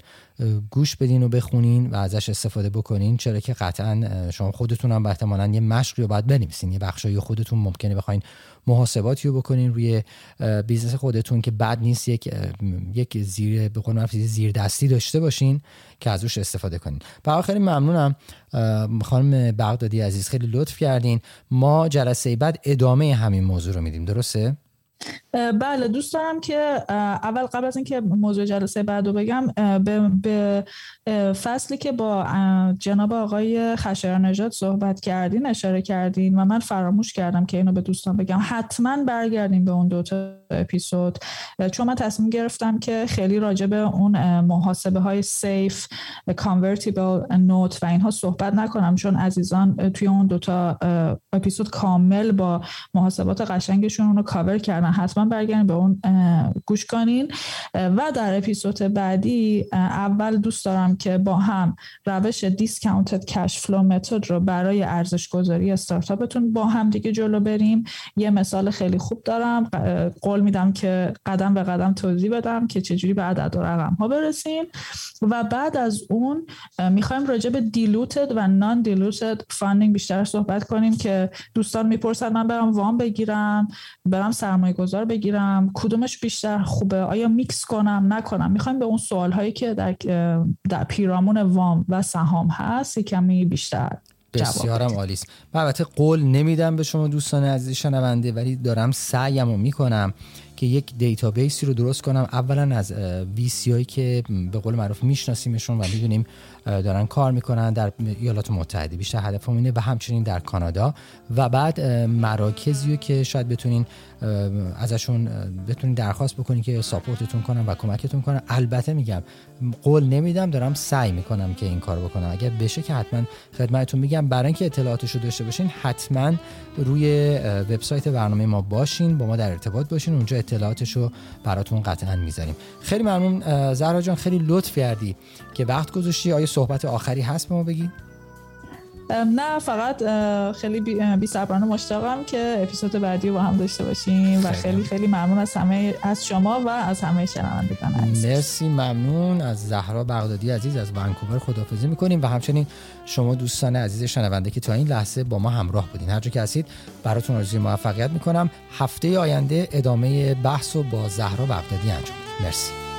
گوش بدین و بخونین و ازش استفاده بکنین، چرا که قطعا شما خودتون هم احتمالاً یه مشقی رو باید بنویسین، یه بخشایی خودتون ممکنه بخواین محاسباتی رو بکنین روی بیزنس خودتون که بد نیست یک زیر به قول معروف زیر دستی داشته باشین که ازش استفاده کنین. برای خیلی ممنونم خانم بغدادی عزیز، خیلی لطف کردین. ما جلسه بعد ادامه همین موضوع رو میدیم، درسته؟ بله، دوست دارم که اول قبل از اینکه موضوع جلسه بعد رو بگم به فصلی که با جناب آقای خشایارنژاد صحبت کردین اشاره کردین و من فراموش کردم که اینو به دوستان بگم، حتما برگردیم به اون 2 اپیزود، چون من تصمیم گرفتم که خیلی راجع به اون محاسبه های سیف، کانورتیبل نوت و اینها صحبت نکنم، چون عزیزان توی اون 2 اپیزود کامل با محاسبات قشنگشون اونو کاور کردن. حتما برگردین به اون گوش کنین. و در اپیزود بعدی اول دوست دارم که با هم روش دیسکاونتد کش فلو متد رو برای ارزش گذاری استارتاپتون با هم دیگه جلو بریم. یه مثال خیلی خوب دارم، قول میدم که قدم به قدم توضیح بدم که چجوری به عدد و رقم ها برسیم. و بعد از اون میخوایم راجع به دیلوتد و نان دیلوتد فاندینگ بیشتر صحبت کنیم که دوستان میپرسن من برم وام بگیرم، برم سرمایه گذار بگیرم، کدومش بیشتر خوبه، آیا میکس کنم نکنم. میخوایم به اون سوال هایی که در پیرامون وام و سهام هست کمی بیشتر. بسیارم عالی است. من البته قول نمیدم به شما دوستان عزیز شنونده، ولی دارم سعیمو میکنم که یک دیتابیسی رو درست کنم، اولا از ویسیایی که به قول معروف میشناسیمشون و میدونیم دارن کار میکنن در ایالات متحده، بیشتر هدفم اینه، و همچنین در کانادا، و بعد مراکزیو که شاید بتونین ازشون بتونین درخواست بکنین که ساپورتتون کنن و کمکتون کنن. البته میگم قول نمیدم، دارم سعی میکنم که این کارو بکنم، اگر بشه که حتما خدمتتون میگم. برای اینکه اطلاعاتشو داشته باشین حتما روی وبسایت برنامه ما باشین، با ما در ارتباط باشین، اونجا اطلاعاتشو براتون قطعا میذاریم. خیلی ممنون زهرا جان، خیلی لطف کردی که وقت گذاشتی. آیا صحبت آخری هست به ما بگی؟ نه، فقط خیلی بی‌صبرانه مشتاقم که اپیزود بعدی رو با هم داشته باشیم و خیلی خیلی ممنون از همه، از شما و از همه شنوندگان عزیز. مرسی، ممنون از زهرا بغدادی عزیز از ونکوور خداحافظی می‌کنیم و همچنین شما دوستان عزیز شنونده که تا این لحظه با ما همراه بودین. هر جا که هستید براتون آرزوی موفقیت می‌کنم. هفته آینده ادامه بحث رو با زهرا بغدادی انجام. مرسی.